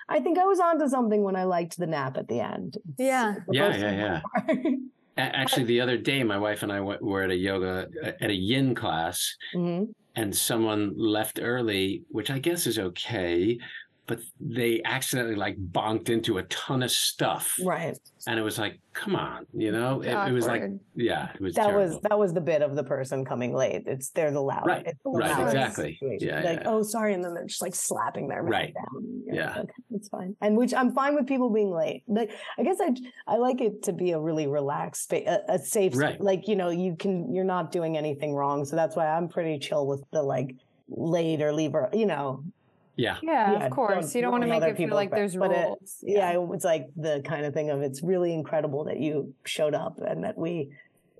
I think I was onto something when I liked the nap at the end. It's yeah. The yeah, yeah, yeah. Actually, the other day, my wife and I were at a yoga, at a yin class, mm-hmm. and someone left early, which I guess is okay, but they accidentally like bonked into a ton of stuff. Right. And it was like, come on, you know, it, it was like, yeah, it was That terrible. was that was the bit of the person coming late. It's they're the loud. Right, it's the right, loud exactly. Yeah, like, yeah. oh, sorry. And then they're just like slapping their right down. You're yeah. Like, okay, it's fine. And which I'm fine with people being late. Like, I guess I, I like it to be a really relaxed space, a, a safe, right. like, you know, you can, you're not doing anything wrong. So that's why I'm pretty chill with the like late or leave or, you know. Yeah. yeah. Yeah, of course. Don't, you don't want to make it feel like there's but rules. It, yeah. yeah, it's like the kind of thing of it's really incredible that you showed up and that we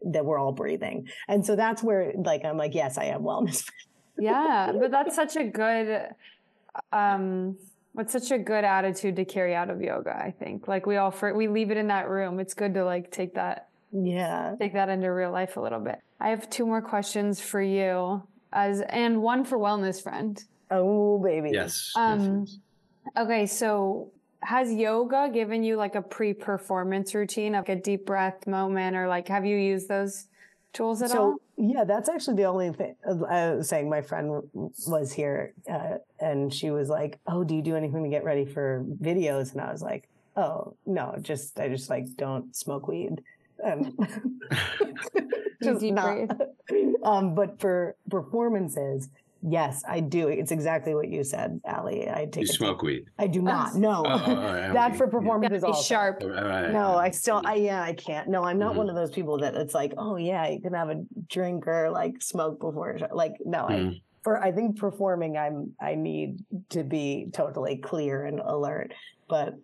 that we're all breathing. And so that's where, like, I'm like, yes, I am wellness. Yeah. But that's such a good, um, it's such a good attitude to carry out of yoga, I think. Like we all, for, we leave it in that room. It's good to like take that, yeah, take that into real life a little bit. I have two more questions for you as, and one for Wellness Friend. Oh, baby. Yes. Um, yes, yes. Okay. So has yoga given you like a pre-performance routine, like a deep breath moment, or like, have you used those tools at so, all? Yeah, that's actually the only thing I was saying. My friend was here uh, and she was like, oh, do you do anything to get ready for videos? And I was like, oh, no, just, I just like don't smoke weed. Um, just not. Um, but for performances, yes, I do. It's exactly what you said, Allie. I take. You smoke weed. I do not. No, oh, oh, right, that for performance is all sharp. All right, no, right. I still. I yeah, I can't. No, I'm not mm-hmm. one of those people that it's like, oh yeah, you can have a drink or like smoke before. Like no, mm-hmm. I for I think performing, I'm I need to be totally clear and alert. But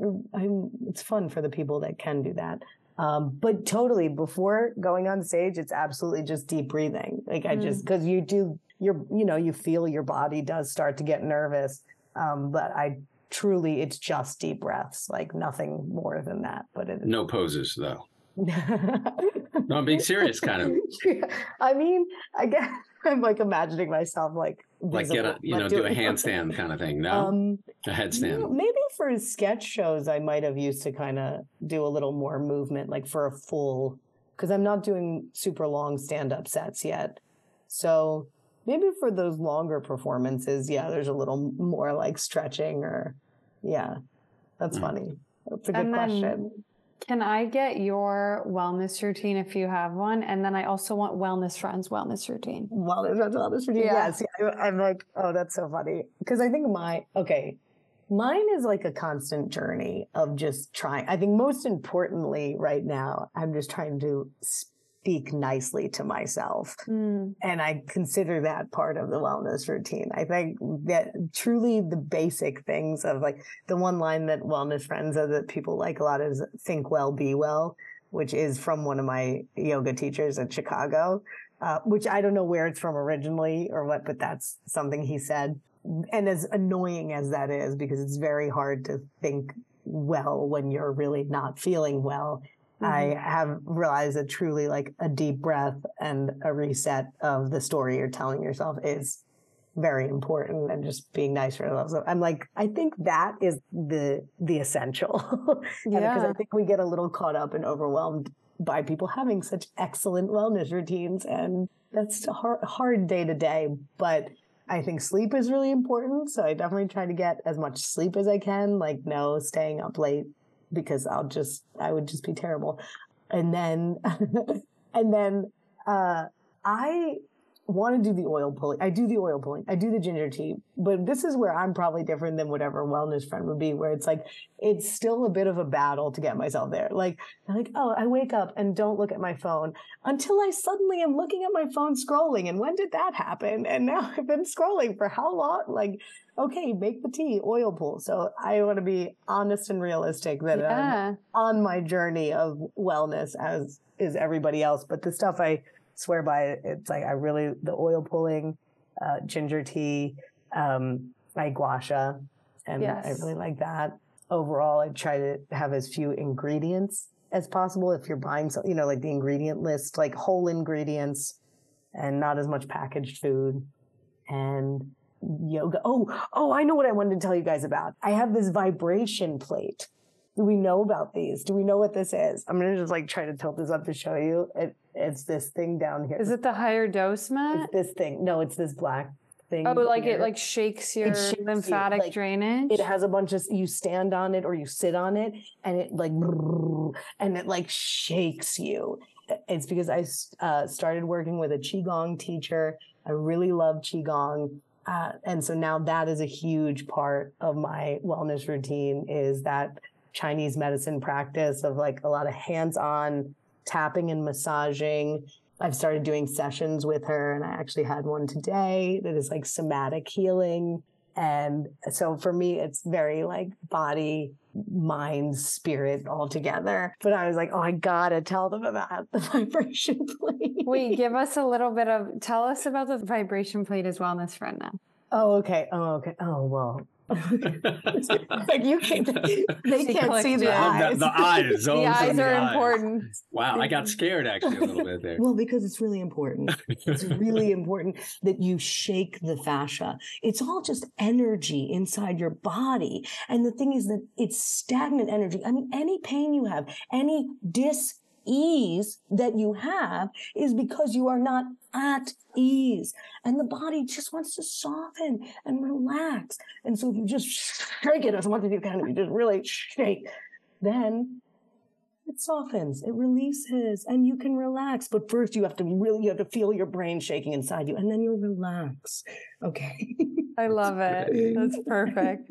I'm. It's fun for the people that can do that. Um, but totally, before going on stage, it's absolutely just deep breathing. Like I mm-hmm. just because you do. You're, you know, you feel your body does start to get nervous. Um, but I truly, it's just deep breaths, like nothing more than that. But it, no poses, though. No, I'm being serious, kind of. Yeah. I mean, I guess I'm like imagining myself like, like visible, get a, you know, do a handstand kind of thing. No, um, a headstand. You know, maybe for sketch shows, I might have used to kind of do a little more movement, like for a full, because I'm not doing super long stand-up sets yet, so. Maybe for those longer performances, yeah, there's a little more like stretching or, yeah, that's mm. funny. That's a good and then, question. Can I get your wellness routine if you have one? And then I also want Wellness Friend's wellness routine. Wellness Friend's wellness routine, yeah. Yes. Yeah, I'm like, oh, that's so funny. Because I think my, okay, mine is like a constant journey of just trying. I think most importantly right now, I'm just trying to speak nicely to myself. Mm. And I consider that part of the wellness routine. I think that truly the basic things of like the one line that Wellness Friends are that people like a lot is think well, be well, which is from one of my yoga teachers in Chicago, uh, which I don't know where it's from originally or what, but that's something he said. And as annoying as that is, because it's very hard to think well when you're really not feeling well. I have realized that truly like a deep breath and a reset of the story you're telling yourself is very important, and just being nice for yourself. So I'm like, I think that is the the essential. Yeah. Because I think we get a little caught up and overwhelmed by people having such excellent wellness routines. And that's a hard, hard day to day. But I think sleep is really important. So I definitely try to get as much sleep as I can, like no staying up late. Because I'll just, I would just be terrible. And then, and then, uh, I want to do the oil pulling. I do the oil pulling. I do the ginger tea, but this is where I'm probably different than whatever Wellness Friend would be, where it's like, it's still a bit of a battle to get myself there. Like, I'm like, oh, I wake up and don't look at my phone until I suddenly am looking at my phone scrolling. And when did that happen? And now I've been scrolling for how long? Like, okay, make the tea, oil pool. So I want to be honest and realistic that yeah. I'm on my journey of wellness, as is everybody else. But the stuff I swear by, it, it's like I really, the oil pulling, uh, ginger tea, um, my gua sha, and yes. I really like that. Overall, I try to have as few ingredients as possible. If you're buying, so, you know, like the ingredient list, like whole ingredients and not as much packaged food. And yoga. Oh, oh, I know what I wanted to tell you guys about. I have this vibration plate. Do we know about these? Do we know what this is? I'm going to just like try to tilt this up to show you. It, it's this thing down here. Is it the higher dose mat? It's this thing. No, it's this black thing. Oh, like here. It like shakes your shakes lymphatic you. Like, drainage. It has a bunch of, you stand on it or you sit on it and it like, and it like shakes you. It's because I uh, started working with a Qigong teacher. I really love Qigong. Uh, and so now that is a huge part of my wellness routine, is that Chinese medicine practice of like a lot of hands-on tapping and massaging. I've started doing sessions with her, and I actually had one today that is like somatic healing. And so for me, it's very like body mind, spirit all together. But I was like, oh, I gotta tell them about the vibration plate. Wait, give us a little bit of, tell us about the vibration plate as Wellness Friend now. Oh, okay. Oh, okay. Oh, well. Like you can't, they she can't see the eyes. The, the eyes, the eyes are the important. Eyes. Wow, I got scared actually a little bit there. Well, because it's really important. It's really important that you shake the fascia. It's all just energy inside your body, and the thing is that it's stagnant energy. I mean, any pain you have, any dis-ease that you have, is because you are not at ease, and the body just wants to soften and relax. And so if you just shake it as much as you can, if you just really shake, then it softens, it releases, and you can relax. But first you have to really, you have to feel your brain shaking inside you, and then you'll relax. Okay. I love it. That's perfect.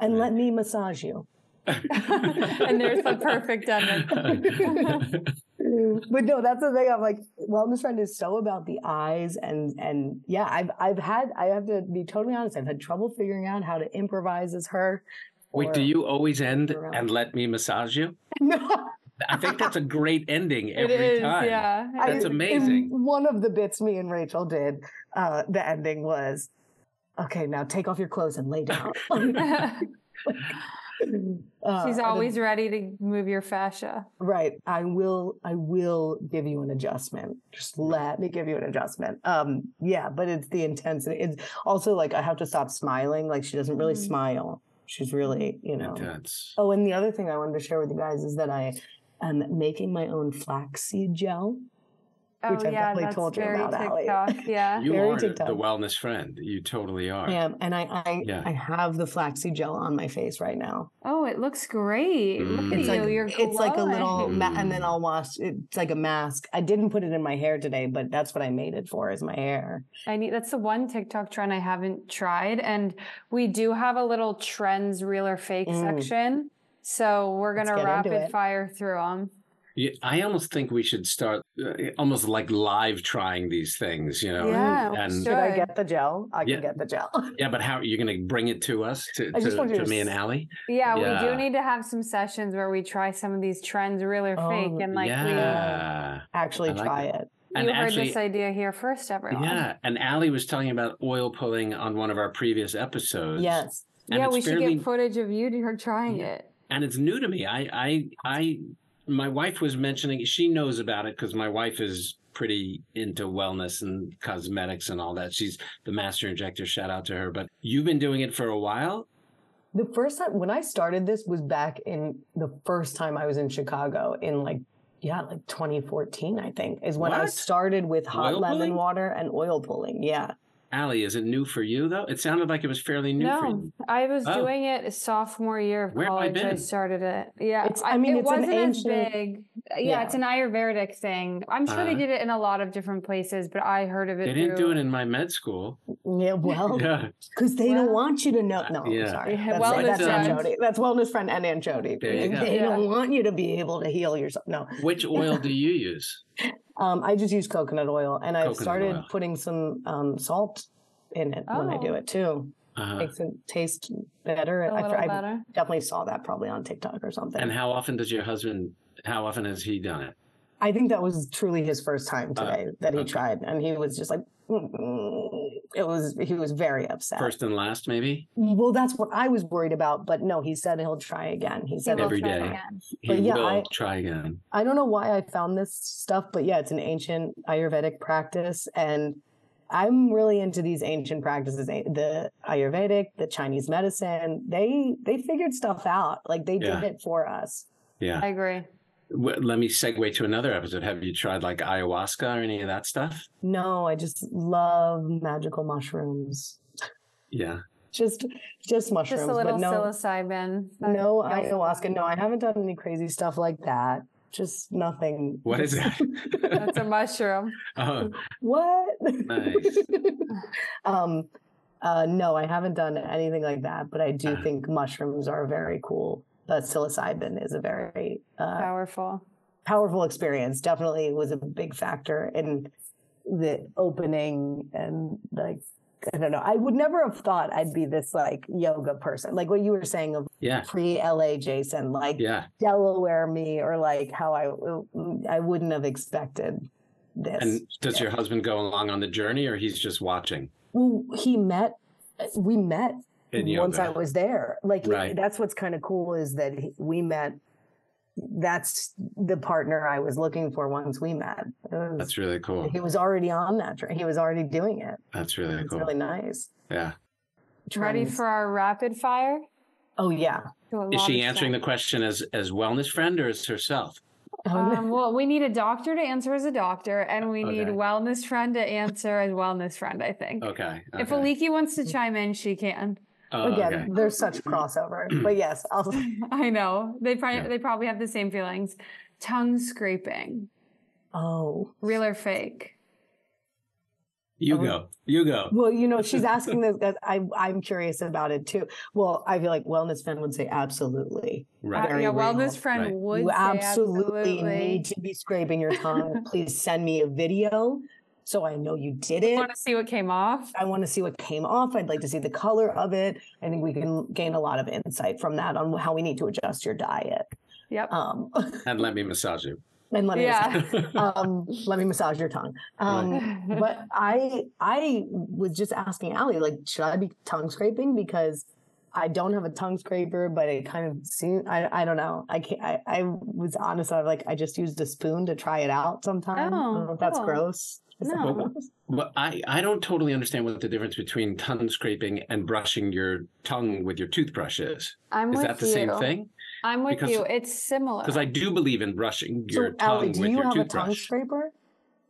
And let me massage you. And there's the perfect ending. But no, that's the thing. I'm like, Wellness Friend is so about the eyes, and and yeah, I've I've had I have to be totally honest. I've had trouble figuring out how to improvise as her. Wait, do you always end around. And let me massage you? No. I think that's a great ending every it is, time. Yeah, that's I, amazing. One of the bits me and Rachel did, uh, the ending was, okay, now take off your clothes and lay down. Uh, She's always then, ready to move your fascia. Right. I will, I will give you an adjustment. Just let me give you an adjustment. Um, yeah, but it's the intensity. It's also like, I have to stop smiling. Like she doesn't really mm. smile. She's really, you know. Intense. Oh, and the other thing I wanted to share with you guys is that I am making my own flaxseed gel. Oh, which I yeah, definitely that's told you about, TikTok, Allie. Yeah. You very are TikTok. The Wellness Friend. You totally are. Yeah, and I I, yeah. I have the flaxseed gel on my face right now. Oh, it looks great. Mm. Look at it's you. Like, you're glowing. It's like a little, mm. ma- and then I'll wash, it's like a mask. I didn't put it in my hair today, but that's what I made it for, is my hair. I need. That's the one TikTok trend I haven't tried. And we do have a little trends, real or fake mm. section. So we're going to rapid fire through them. Yeah, I almost think we should start uh, almost like live trying these things, you know. Yeah, and should I get the gel? I yeah, can get the gel. Yeah, but how are you going to bring it to us, to, to, to, to me and Allie? Yeah, yeah, we do need to have some sessions where we try some of these trends, real or oh, fake, and like yeah. we actually like try that. It. You and heard actually, this idea here first, everyone. Yeah, and Allie was talking about oil pulling on one of our previous episodes. Yes. And yeah, we fairly, should get footage of you her trying yeah. it. And it's new to me. I, I, I... My wife was mentioning, she knows about it because my wife is pretty into wellness and cosmetics and all that. She's the master injector. Shout out to her. But you've been doing it for a while. The first time when I started this was back in the first time I was in Chicago in like, yeah, like twenty fourteen, I think, is when what? I started with hot oil lemon pulling? Water and oil pulling. Yeah. Allie, is it new for you, though? It sounded like it was fairly new no, for you. No, I was oh. doing it sophomore year of Where college. I, I started it. Yeah, it's, I mean, it it's wasn't an ancient, as big. Yeah, yeah, it's an Ayurvedic thing. I'm sure uh, they did it in a lot of different places, but I heard of it. They didn't through... do it in my med school. Yeah, well, because yeah. they well, don't want you to know. No, yeah. I'm sorry. That's, wellness that's, Aunt Jody. That's Wellness Friend and Aunt Jody. They yeah. don't want you to be able to heal yourself. No. Which oil do you use? Um, I just use coconut oil, and I've coconut started oil. Putting some um, salt in it oh. when I do it too. Uh-huh. Makes it taste better. A little I, better. I definitely saw that probably on TikTok or something. And how often does your husband? How often has he done it? I think that was truly his first time today uh, that he okay. tried, and he was just like, mm-mm. It was. He was very upset. First and last, maybe. Well, that's what I was worried about, but no, he said he'll try again. He said every day. Again. He yeah, will I, try again. I don't know why I found this stuff, but yeah, it's an ancient Ayurvedic practice, and I'm really into these ancient practices. The Ayurvedic, the Chinese medicine. They they figured stuff out. Like they yeah. did it for us. Yeah, I agree. Let me segue to another episode. Have you tried like ayahuasca or any of that stuff? No, I just love magical mushrooms. Yeah. Just just mushrooms. Just a little but no, psilocybin. No ayahuasca. No, I haven't done any crazy stuff like that. Just nothing. What is that? That's a mushroom. Oh. What? Nice. um, uh, no, I haven't done anything like that, but I do uh. think mushrooms are very cool. Uh, psilocybin is a very uh, powerful, powerful experience. Definitely was a big factor in the opening and like I don't know. I would never have thought I'd be this like yoga person, like what you were saying of yeah. pre-L A Jason, like yeah. Delaware me, or like how I I wouldn't have expected this. And does yeah. your husband go along on the journey, or he's just watching? Well, he met, we met once I was there. Like right. that's what's kind of cool is that we met. That's the partner I was looking for once we met. Was, that's really cool. He was already on that train. He was already doing it. That's really it's cool. It's really nice. Yeah. Ready for our rapid fire? Oh, yeah. Is she answering the question as, as Wellness Friend or as herself? Um, well, we need a doctor to answer as a doctor, and we okay. need Wellness Friend to answer as Wellness Friend, I think. Okay. okay. If Aliki wants to chime in, she can. Oh, Again, okay. there's such crossover, but yes, I'll... I know they probably yeah. they probably have the same feelings. Tongue scraping. Oh, real or fake? You oh. go, you go. Well, you know, she's asking this. That I I'm curious about it too. Well, I feel like Wellness Friend would say absolutely. Right. Very yeah, real. Wellness Friend right. would. You absolutely, absolutely need to be scraping your tongue. Please send me a video. So I know you did it. I want to see what came off. I want to see what came off. I'd like to see the color of it. I think we can gain a lot of insight from that on how we need to adjust your diet. Yep. Um, and let me massage you. And let me, yeah. massage, um, let me massage your tongue. Um, but I, I was just asking Allie, like, should I be tongue scraping? Because I don't have a tongue scraper, but it kind of seems, I, I don't know. I can't, I, I was honest. I was like, I just used a spoon to try it out sometime. Oh, I don't know if that's cool. gross. No. Well, well, I, I don't totally understand what the difference between tongue scraping and brushing your tongue with your toothbrush is. I'm is with that the you. Same thing? I'm with because, you. It's similar. Because I do believe in brushing your so, tongue Allie, with your toothbrush. Do you have a tongue scraper?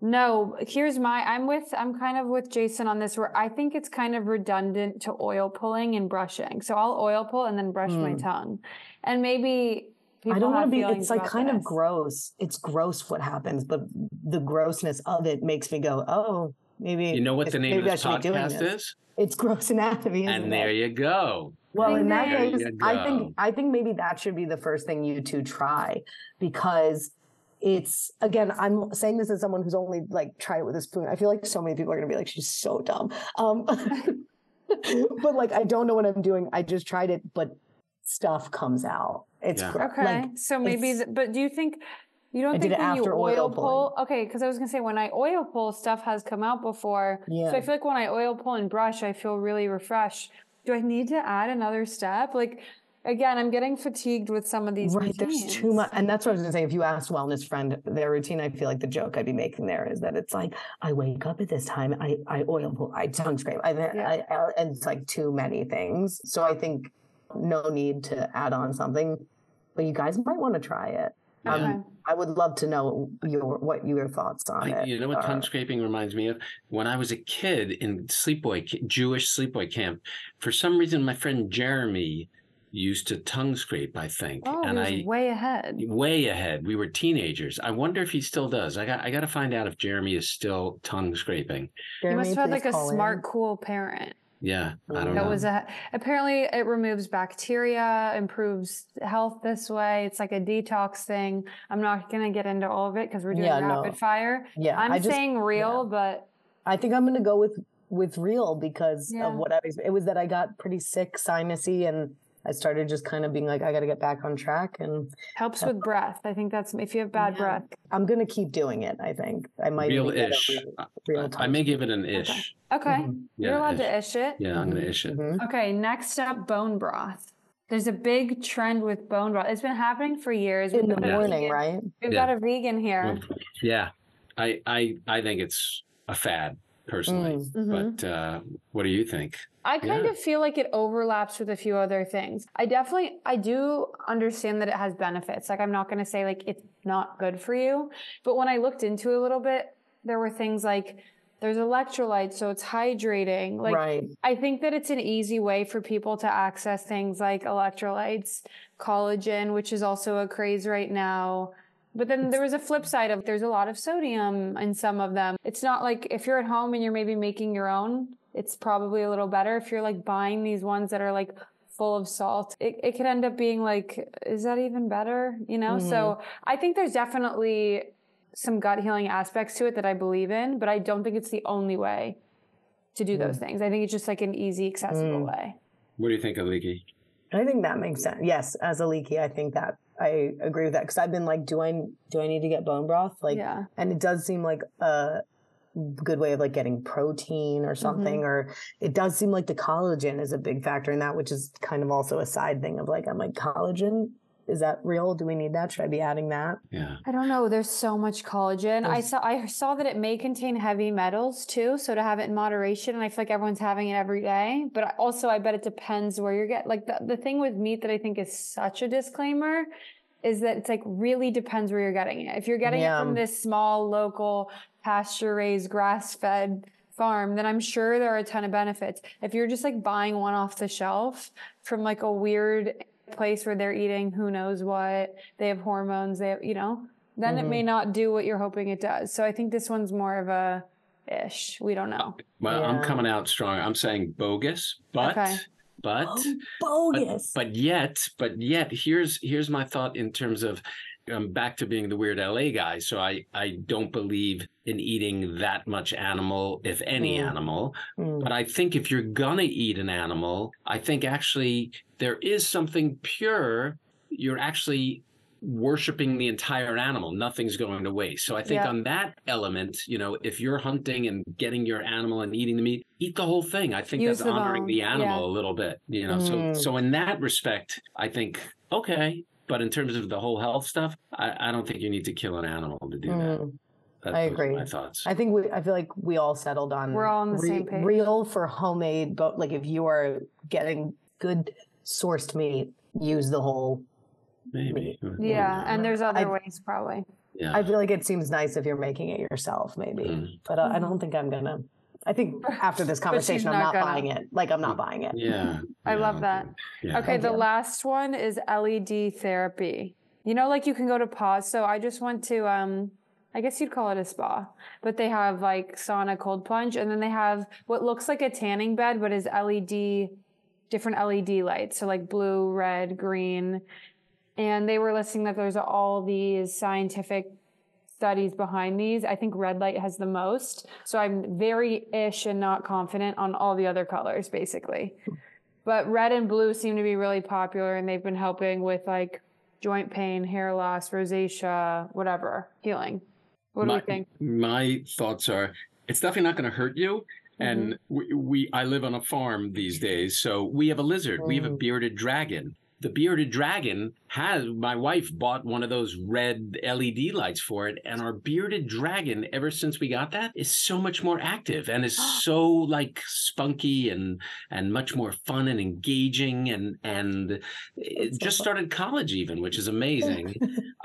No. Here's my, I'm with, I'm kind of with Jason on this where I think it's kind of redundant to oil pulling and brushing. So I'll oil pull and then brush mm. my tongue. And maybe... People I don't want to be, it's like kind this. Of gross. It's gross what happens, but the grossness of it makes me go, oh, maybe. You know what the name of this podcast this. Is? It's Gross Anatomy. Isn't and there it? You go. Well, there in that case, I think, I think maybe that should be the first thing you two try, because it's, again, I'm saying this as someone who's only like, try it with a spoon. I feel like so many people are going to be like, she's so dumb. Um, but like, I don't know what I'm doing. I just tried it, but stuff comes out. It's yeah. okay. Like, so maybe, the, but do you think you don't I think when you oil pull? Okay, because I was gonna say when I oil pull, stuff has come out before. Yeah. So I feel like when I oil pull and brush, I feel really refreshed. Do I need to add another step? Like again, I'm getting fatigued with some of these. Right, routines. There's too much, and that's what I was gonna say. If you asked Wellness Friend their routine, I feel like the joke I'd be making there is that it's like I wake up at this time, I I oil pull, I tongue scrape, I, yeah. I, I and it's like too many things. So I think. No need to add on something, but you guys might want to try it. Yeah. Um, I would love to know your what your thoughts on I, it. You know what are. Tongue scraping reminds me of? When I was a kid in sleepaway Jewish sleepaway camp, for some reason my friend Jeremy used to tongue scrape, I think. Oh, and he was I, way ahead. Way ahead. We were teenagers. I wonder if he still does. I got I got to find out if Jeremy is still tongue scraping. Jeremy, he must have had like a smart, in. Cool parent. Yeah, I don't that know. Was a, apparently, it removes bacteria, improves health this way. It's like a detox thing. I'm not going to get into all of it because we're doing yeah, rapid no. fire. Yeah, I'm I saying just, real, yeah. but... I think I'm going to go with, with real because yeah. of what I was... It was that I got pretty sick, sinusy, and I started just kind of being like, I got to get back on track. And helps with breath. I think that's... If you have bad yeah. breath. I'm going to keep doing it, I think. I might... Real-ish. Real, real I may give it an ish. Okay. Okay, mm-hmm. you're yeah, allowed ish. To ish it. Yeah, I'm going to ish it. Mm-hmm. Okay, next up, bone broth. There's a big trend with bone broth. It's been happening for years. In the morning, vegan. Right? We've yeah. got a vegan here. Yeah, I, I, I think it's a fad, personally. Mm-hmm. But uh, what do you think? I kind yeah. of feel like it overlaps with a few other things. I definitely, I do understand that it has benefits. Like, I'm not going to say, like, it's not good for you. But when I looked into it a little bit, there were things like... There's electrolytes, so it's hydrating. Like, right. I think that it's an easy way for people to access things like electrolytes, collagen, which is also a craze right now. But then there was a flip side of there's a lot of sodium in some of them. It's not like if you're at home and you're maybe making your own, it's probably a little better. If you're like buying these ones that are like full of salt, it, it could end up being like, is that even better? You know? Mm-hmm. So I think there's definitely... some gut healing aspects to it that I believe in, but I don't think it's the only way to do those mm. things. I think it's just like an easy, accessible mm. way. What do you think, Aliki? I think that makes sense. Yes, as Aliki, I think that I agree with that, because I've been like, do I do I need to get bone broth? Like, yeah. And it does seem like a good way of like getting protein or something, mm-hmm. or it does seem like the collagen is a big factor in that, which is kind of also a side thing of like, I'm like, collagen, is that real? Do we need that? Should I be adding that? Yeah. I don't know. There's so much collagen. There's... I saw, I saw that it may contain heavy metals too. So to have it in moderation, and I feel like everyone's having it every day, but also I bet it depends where you're getting, like the, the thing with meat that I think is such a disclaimer is that it's like, really depends where you're getting it. If you're getting yeah. it from this small local pasture raised, grass fed farm, then I'm sure there are a ton of benefits. If you're just like buying one off the shelf from like a weird place where they're eating who knows what, they have hormones, they have, you know, then mm-hmm. it may not do what you're hoping it does. So I think this one's more of a ish. We don't know. Well, yeah. I'm coming out strong. I'm saying bogus, but, okay. but, oh, bogus. But, but yet, but yet here's, here's my thought in terms of, I'm back to being the weird L A guy. So I, I don't believe in eating that much animal, if any mm. animal. Mm. But I think if you're going to eat an animal, I think actually there is something pure. You're actually worshiping the entire animal. Nothing's going to waste. So I think yeah. on that element, you know, if you're hunting and getting your animal and eating the meat, eat the whole thing. I think Use that's the honoring bone. the animal yeah. a little bit, you know. Mm. So, so in that respect, I think, okay. But in terms of the whole health stuff, I, I don't think you need to kill an animal to do that. Mm, That's I agree. My thoughts. I think we. I feel like we all settled on. We're all on the re, same page. Real for homemade, but like if you are getting good sourced meat, use the whole. Maybe. Meat. Yeah, and there's other I, ways probably. Yeah. I feel like it seems nice if you're making it yourself, maybe. Mm. But uh, mm. I don't think I'm gonna. I think after this conversation, not I'm not gonna. buying it. Like, I'm not buying it. Yeah. I yeah. love that. Yeah. Okay, the last one is L E D therapy. You know, like you can go to pause. So I just went to, um, I guess you'd call it a spa, but they have like sauna, cold plunge, and then they have what looks like a tanning bed, but is L E D, different L E D lights. So like blue, red, green. And they were listing that there's all these scientific studies behind these. I think red light has the most. So I'm very ish and not confident on all the other colors basically. But red and blue seem to be really popular, and they've been helping with like joint pain, hair loss, rosacea, whatever, healing. What do you think? My thoughts are it's definitely not going to hurt you. And mm-hmm. we, we I live on a farm these days. So we have a lizard. Mm. We have a bearded dragon. The bearded dragon has, my wife bought one of those red L E D lights for it. And our bearded dragon, ever since we got that, is so much more active and is so like spunky and, and much more fun and engaging. And, and it just started college even, which is amazing.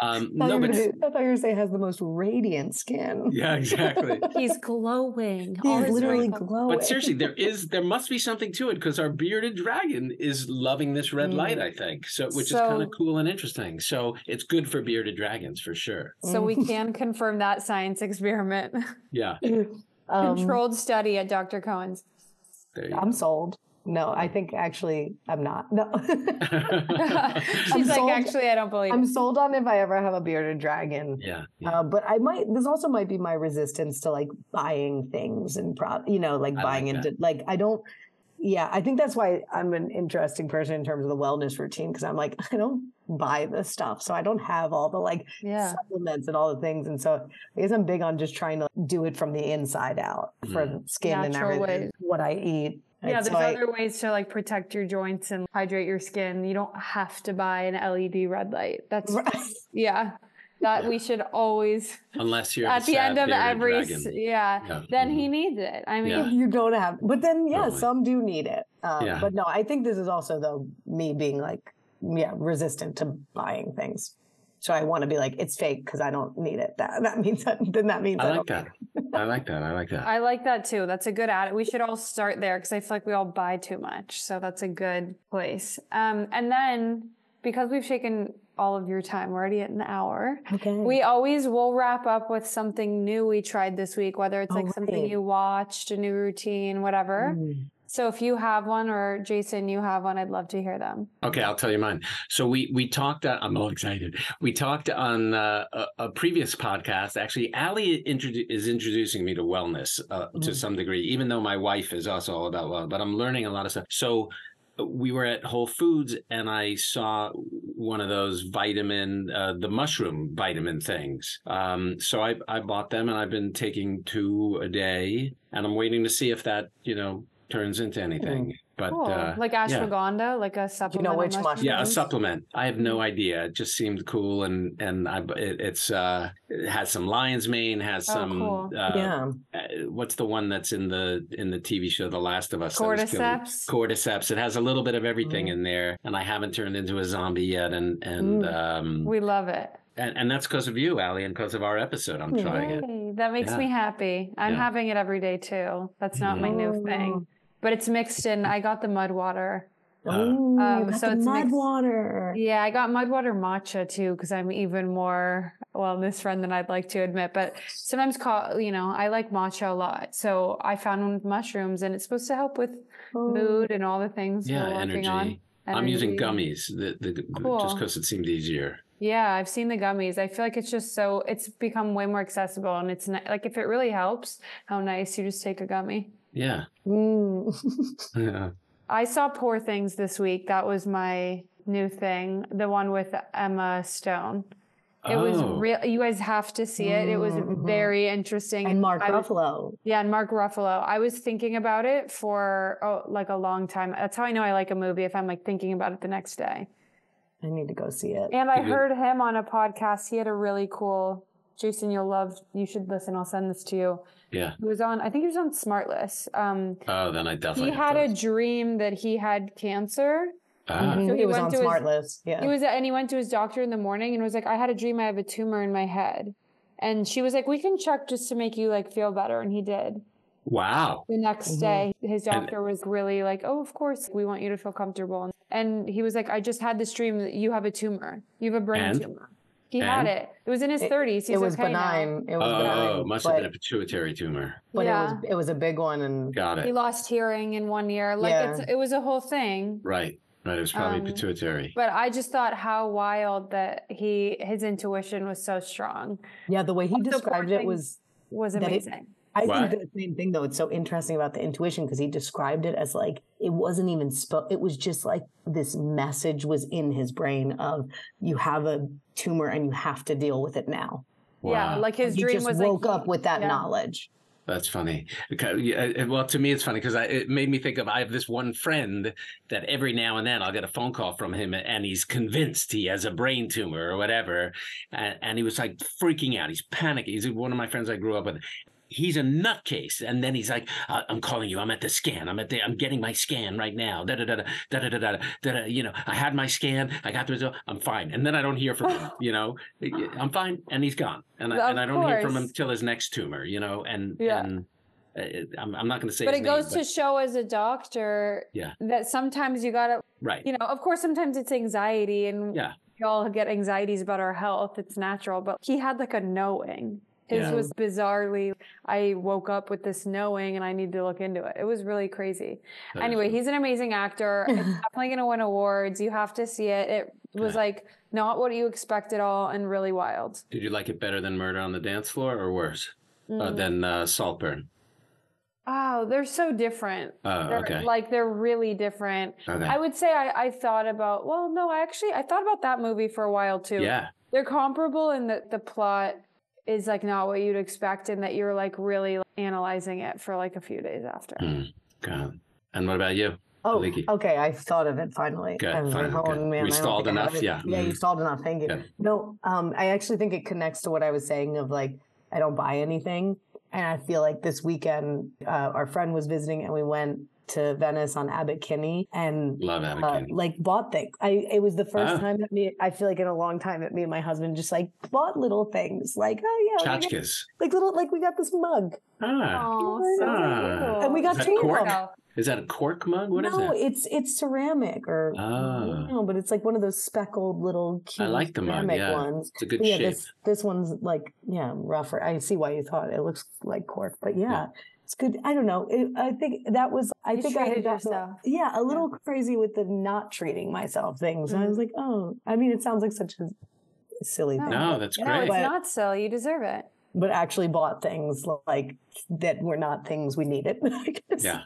Um, I, thought no, but, say, I thought you were saying has the most radiant skin. Yeah, exactly. He's glowing. He's All literally glowing. But seriously, there is there must be something to it, because our bearded dragon is loving this red mm. light, I think, so which so, is kind of cool and interesting. So it's good for bearded dragons for sure. So we can confirm that science experiment. Yeah. um, Controlled study at Doctor Cohen's. There you I'm go. sold. No, I think actually I'm not. No. She's like, sold. actually, I don't believe it. I'm sold on if I ever have a bearded dragon. Yeah. yeah. Uh, but I might, this also might be my resistance to like buying things and, pro, you know, like I buying like into, that. like, I don't, yeah, I think that's why I'm an interesting person in terms of the wellness routine, because I'm like, I don't buy the stuff. So I don't have all the like yeah. supplements and all the things. And so I guess I'm big on just trying to do it from the inside out mm. for skin Natural and everything, ways. what I eat. Yeah, there's so other I, ways to like protect your joints and hydrate your skin. You don't have to buy an L E D red light. That's right. yeah. That yeah. we should always, unless you're at the end of every yeah, yeah, then mm-hmm. he needs it. I mean, yeah. you don't have, but then yeah, totally. some do need it. Um, yeah. But no, I think this is also though me being like yeah resistant to buying things. So I want to be like, it's fake because I don't need it. That that means that, then that means I, I like don't that. I like that. I like that. I like that too. That's a good ad. We should all start there, because I feel like we all buy too much. So that's a good place. Um, and then because we've shaken all of your time, we're already at an hour. Okay. We always will wrap up with something new we tried this week, whether it's like oh, right. something you watched, a new routine, whatever. Mm. So if you have one, or Jason, you have one, I'd love to hear them. Okay, I'll tell you mine. So we we talked, uh, I'm all excited. We talked on uh, a, a previous podcast. Actually, Allie introdu- is introducing me to wellness uh, mm-hmm. to some degree, even though my wife is also all about wellness, but I'm learning a lot of stuff. So we were at Whole Foods and I saw one of those vitamin, uh, the mushroom vitamin things. Um, so I, I bought them and I've been taking two a day and I'm waiting to see if that, you know, turns into anything. Mm. But cool. uh, like ashwagandha, yeah. like a supplement. You know which mushroom? Yeah, a supplement. I have no idea. It just seemed cool, and and I, it, it's uh, it has some lion's mane, has oh, some. Cool. Uh, yeah. What's the one that's in the in the T V show The Last of Us? Cordyceps. Cordyceps. It has a little bit of everything mm. in there, and I haven't turned into a zombie yet, and and mm. um, we love it. And, and that's because of you, Allie, and because of our episode. I'm trying Yay. it. That makes yeah. me happy. I'm yeah. having it every day too. That's not mm. my new thing. But it's mixed in. I got the mud water. Oh, um, so it's mud mixed, water. Yeah, I got mud water matcha too because I'm even more wellness friend than I'd like to admit. But sometimes, call, you know, I like matcha a lot. So I found one with mushrooms, and it's supposed to help with oh. mood and all the things. Yeah, we're energy. On. energy. I'm using gummies the, the, cool. just because it seemed easier. Yeah, I've seen the gummies. I feel like it's just so it's become way more accessible, and it's not, like if it really helps, how nice you just take a gummy. Yeah. Mm. yeah. I saw Poor Things this week. That was my new thing. The one with Emma Stone. It oh. was real. You guys have to see it. It was mm-hmm. very interesting. And Mark I, Ruffalo. Yeah, and Mark Ruffalo. I was thinking about it for oh, like a long time. That's how I know I like a movie, if I'm like thinking about it the next day. I need to go see it. And I mm-hmm. heard him on a podcast. He had a really cool. Jason, you'll love, you should listen. I'll send this to you. Yeah. He was on, I think he was on Smartless. Um, oh, then I definitely. He had a dream that he had cancer. Ah. So he, he was on Smartless. Yeah. He was, and he went to his doctor in the morning and was like, I had a dream I have a tumor in my head. And she was like, we can check just to make you like feel better. And he did. Wow. The next mm-hmm. day, his doctor and, was really like, oh, of course, we want you to feel comfortable. And he was like, I just had this dream that you have a tumor. You have a brain and? tumor. He and? had it. It was in his thirties. He's it was okay benign. Now. It was oh, benign. Oh, must have been a pituitary tumor. But yeah. it was it was a big one, and got it. He lost hearing in one ear. Like yeah. it's, it was a whole thing. Right, right. It was probably um, pituitary. But I just thought how wild that he his intuition was so strong. Yeah, the way he also described it was was amazing. It, I what? think the same thing though. It's so interesting about the intuition because he described it as like it wasn't even spoke. It was just like this message was in his brain of you have a tumor and you have to deal with it now. Wow. Yeah, like his dream was like he woke up with that yeah. knowledge. That's funny. Well, to me, it's funny because it made me think of I have this one friend that every now and then I'll get a phone call from him and he's convinced he has a brain tumor or whatever. And, and he was like freaking out. He's panicking. He's one of my friends I grew up with. He's a nutcase. And then he's like, I'm calling you. I'm at the scan. I'm at the, I'm getting my scan right now. Da, da, da, da, da, da, da, da, da, you know, I had my scan. I got the result. I'm fine. And then I don't hear from him, you know, I'm fine. And he's gone. And I, and I don't hear from him till his next tumor, you know, and, yeah. and I'm, I'm not going to say, but it goes to show as a doctor yeah. that sometimes you got to, right. you know, of course, sometimes it's anxiety and yeah. we all get anxieties about our health. It's natural, but he had like a knowing. His yeah. was bizarrely, I woke up with this knowing and I need to look into it. It was really crazy. That anyway, he's an amazing actor. It's definitely going to win awards. You have to see it. It was yeah. like not what you expect at all and really wild. Did you like it better than Murder on the Dance Floor or worse? Mm. Uh, than uh, Saltburn? Oh, they're so different. Oh, they're, okay. Like, they're really different. Okay. I would say I, I thought about, well, no, I actually, I thought about that movie for a while too. Yeah. They're comparable in that the plot is like not what you'd expect and that you're like really analyzing it for like a few days after. Mm, God. And what about you? Oh, Aliki? Okay. I thought of it finally. Good, I was finally. Like, oh, man, we I stalled enough. Yeah. Yeah. You stalled enough. Thank you. Good. No, um, I actually think it connects to what I was saying of like, I don't buy anything. And I feel like this weekend, uh, our friend was visiting and we went to Venice on Abbot Kinney and Love Abbot uh, Kinney. Like bought things. I it was the first oh. time that me I feel like in a long time that me and my husband just like bought little things like oh yeah like, like little like we got this mug ah, oh, so ah. and we got is that, cork? Is that a cork mug? What no, is that? No, it's it's ceramic or oh. no, but it's like one of those speckled little cute I like the ceramic mug, yeah. ones. It's a good yeah, shape. This, this one's like yeah rougher. I see why you thought it looks like cork, but yeah. yeah. it's good. I don't know. It, I think that was, I you think I had gotten, yeah, a little yeah. crazy with the not treating myself things. Mm-hmm. And I was like, oh, I mean, it sounds like such a silly no. thing. No, that's great. No, it's but, not silly. You deserve it. But actually bought things like that were not things we needed. Yeah.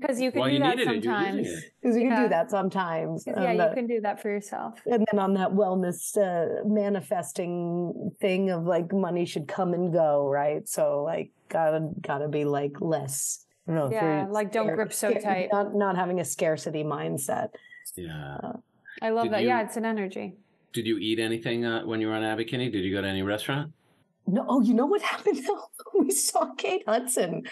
Because you can well, do you that sometimes. Because you yeah. can do that sometimes. Yeah, you uh, can do that for yourself. And then on that wellness uh, manifesting thing of like money should come and go, right? So like gotta gotta be like less. I don't know, yeah, like don't grip so tight. Not, not having a scarcity mindset. Yeah. Uh, I love did that. You, yeah, it's an energy. Did you eat anything uh, when you were on Abbot Kinney? Did you go to any restaurant? No, oh, you know what happened? We saw Kate Hudson,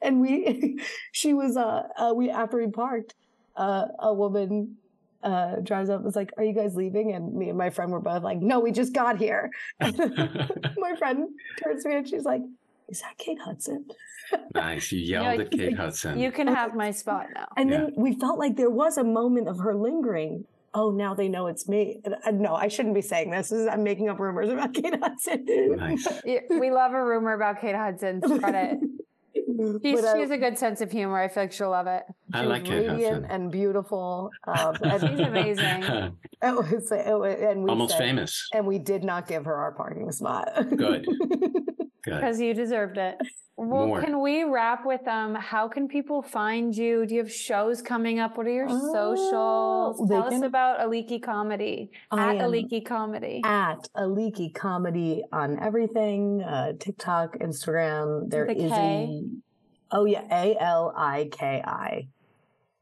and we, she was, uh, uh we after we parked, uh, a woman uh drives up and was like, "Are you guys leaving?" And me and my friend were both like, "No, we just got here." My friend turns to me and she's like, "Is that Kate Hudson?" Nice. You yelled at Kate Hudson. You can have my spot now. And yeah. then we felt like there was a moment of her lingering. Oh, now they know it's me. No, I shouldn't be saying this. I'm making up rumors about Kate Hudson. Nice. We love a rumor about Kate Hudson. Spread it. She's, but, uh, she has a good sense of humor. I feel like she'll love it. She I like Kate Hudson. And beautiful. Um, and she's amazing. It was, it was, and we almost said, famous. And we did not give her our parking spot. Good. Because you deserved it. Well, More. Can we wrap with um? How can people find you? Do you have shows coming up? What are your oh, socials? Tell can... us about Aliki Comedy. I at Aliki Comedy. At Aliki Comedy on everything. Uh, TikTok, Instagram. There the is K. a oh yeah, A L I K I.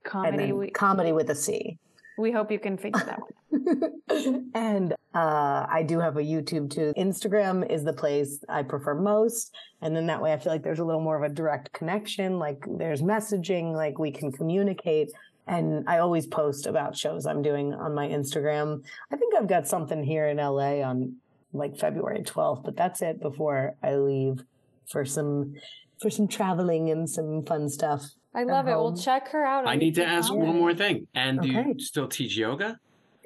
Comedy. We... Comedy with a C. We hope you can figure that one. And uh, I do have a YouTube too. Instagram is the place I prefer most. And then that way I feel like there's a little more of a direct connection. Like there's messaging, like we can communicate. And I always post about shows I'm doing on my Instagram. I think I've got something here in L A on like February twelfth, but that's it before I leave for some for some traveling and some fun stuff. I love it. Home. We'll check her out. I need to ask one more thing. And do okay. you still teach yoga?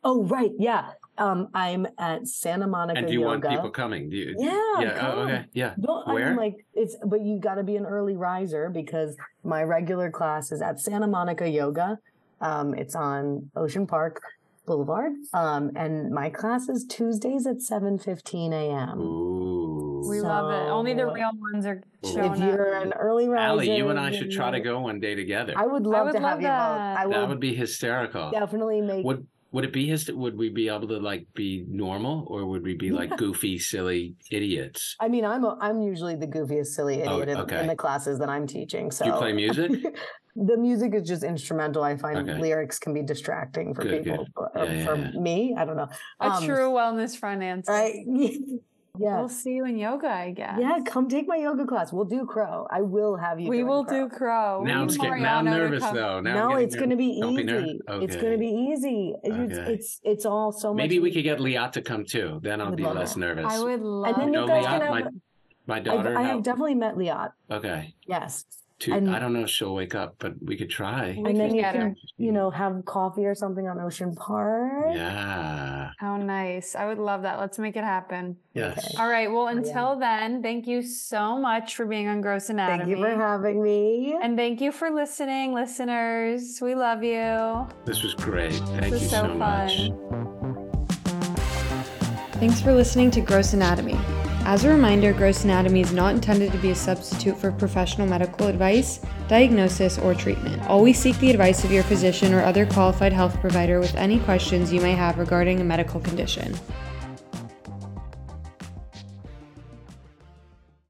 Oh, right. Yeah. Um, I'm at Santa Monica Yoga. And do you yoga. want people coming? Do you, yeah. Yeah. Come. Oh, okay. Yeah. No, where? I mean, like, it's, but you got to be an early riser because my regular class is at Santa Monica Yoga. Um, it's on Ocean Park Boulevard. Um, and my class is Tuesdays at seven fifteen a.m. Ooh. We so, love it. Only the real ones are showing If you're up. An early riser. Allie, you and I should try to go one day together. I would love I would to love have that. you both. That would, would be hysterical. Definitely make... Would, would it be hyster- Would we be able to like be normal or would we be yeah. like goofy, silly idiots? I mean, I'm a, I'm usually the goofiest, silly idiot oh, okay. in, in the classes that I'm teaching. So. Do you play music? The music is just instrumental. I find okay. lyrics can be distracting for good, people. Good. Uh, yeah, for yeah, yeah. me, I don't know. A um, true wellness friend answer. I, Yeah. We'll see you in yoga, I guess. Yeah, come take my yoga class. We'll do crow. I will have you. We will crow. do crow. Now, I'm, scared, now I'm nervous though. Now no, it's going to be easy. Be okay. It's going to be easy. Okay. It's, it's it's all so much. Maybe we easier. could get Liat to come too. Then I'll be less that. nervous. I would love. And then you guys Liat, have, my, my daughter. I, I have no. definitely met Liat. Okay. Yes. To, and, I don't know if she'll wake up, but we could try. And then you can, her. you know, have coffee or something on Ocean Park. Yeah. How nice. I would love that. Let's make it happen. Yes. Okay. All right. Well, until yeah. then, thank you so much for being on Gross Anatomy. Thank you for having me. And thank you for listening, listeners. We love you. This was great. Thank was you so, so much. Thanks for listening to Gross Anatomy. As a reminder, Gross Anatomy is not intended to be a substitute for professional medical advice, diagnosis, or treatment. Always seek the advice of your physician or other qualified health provider with any questions you may have regarding a medical condition.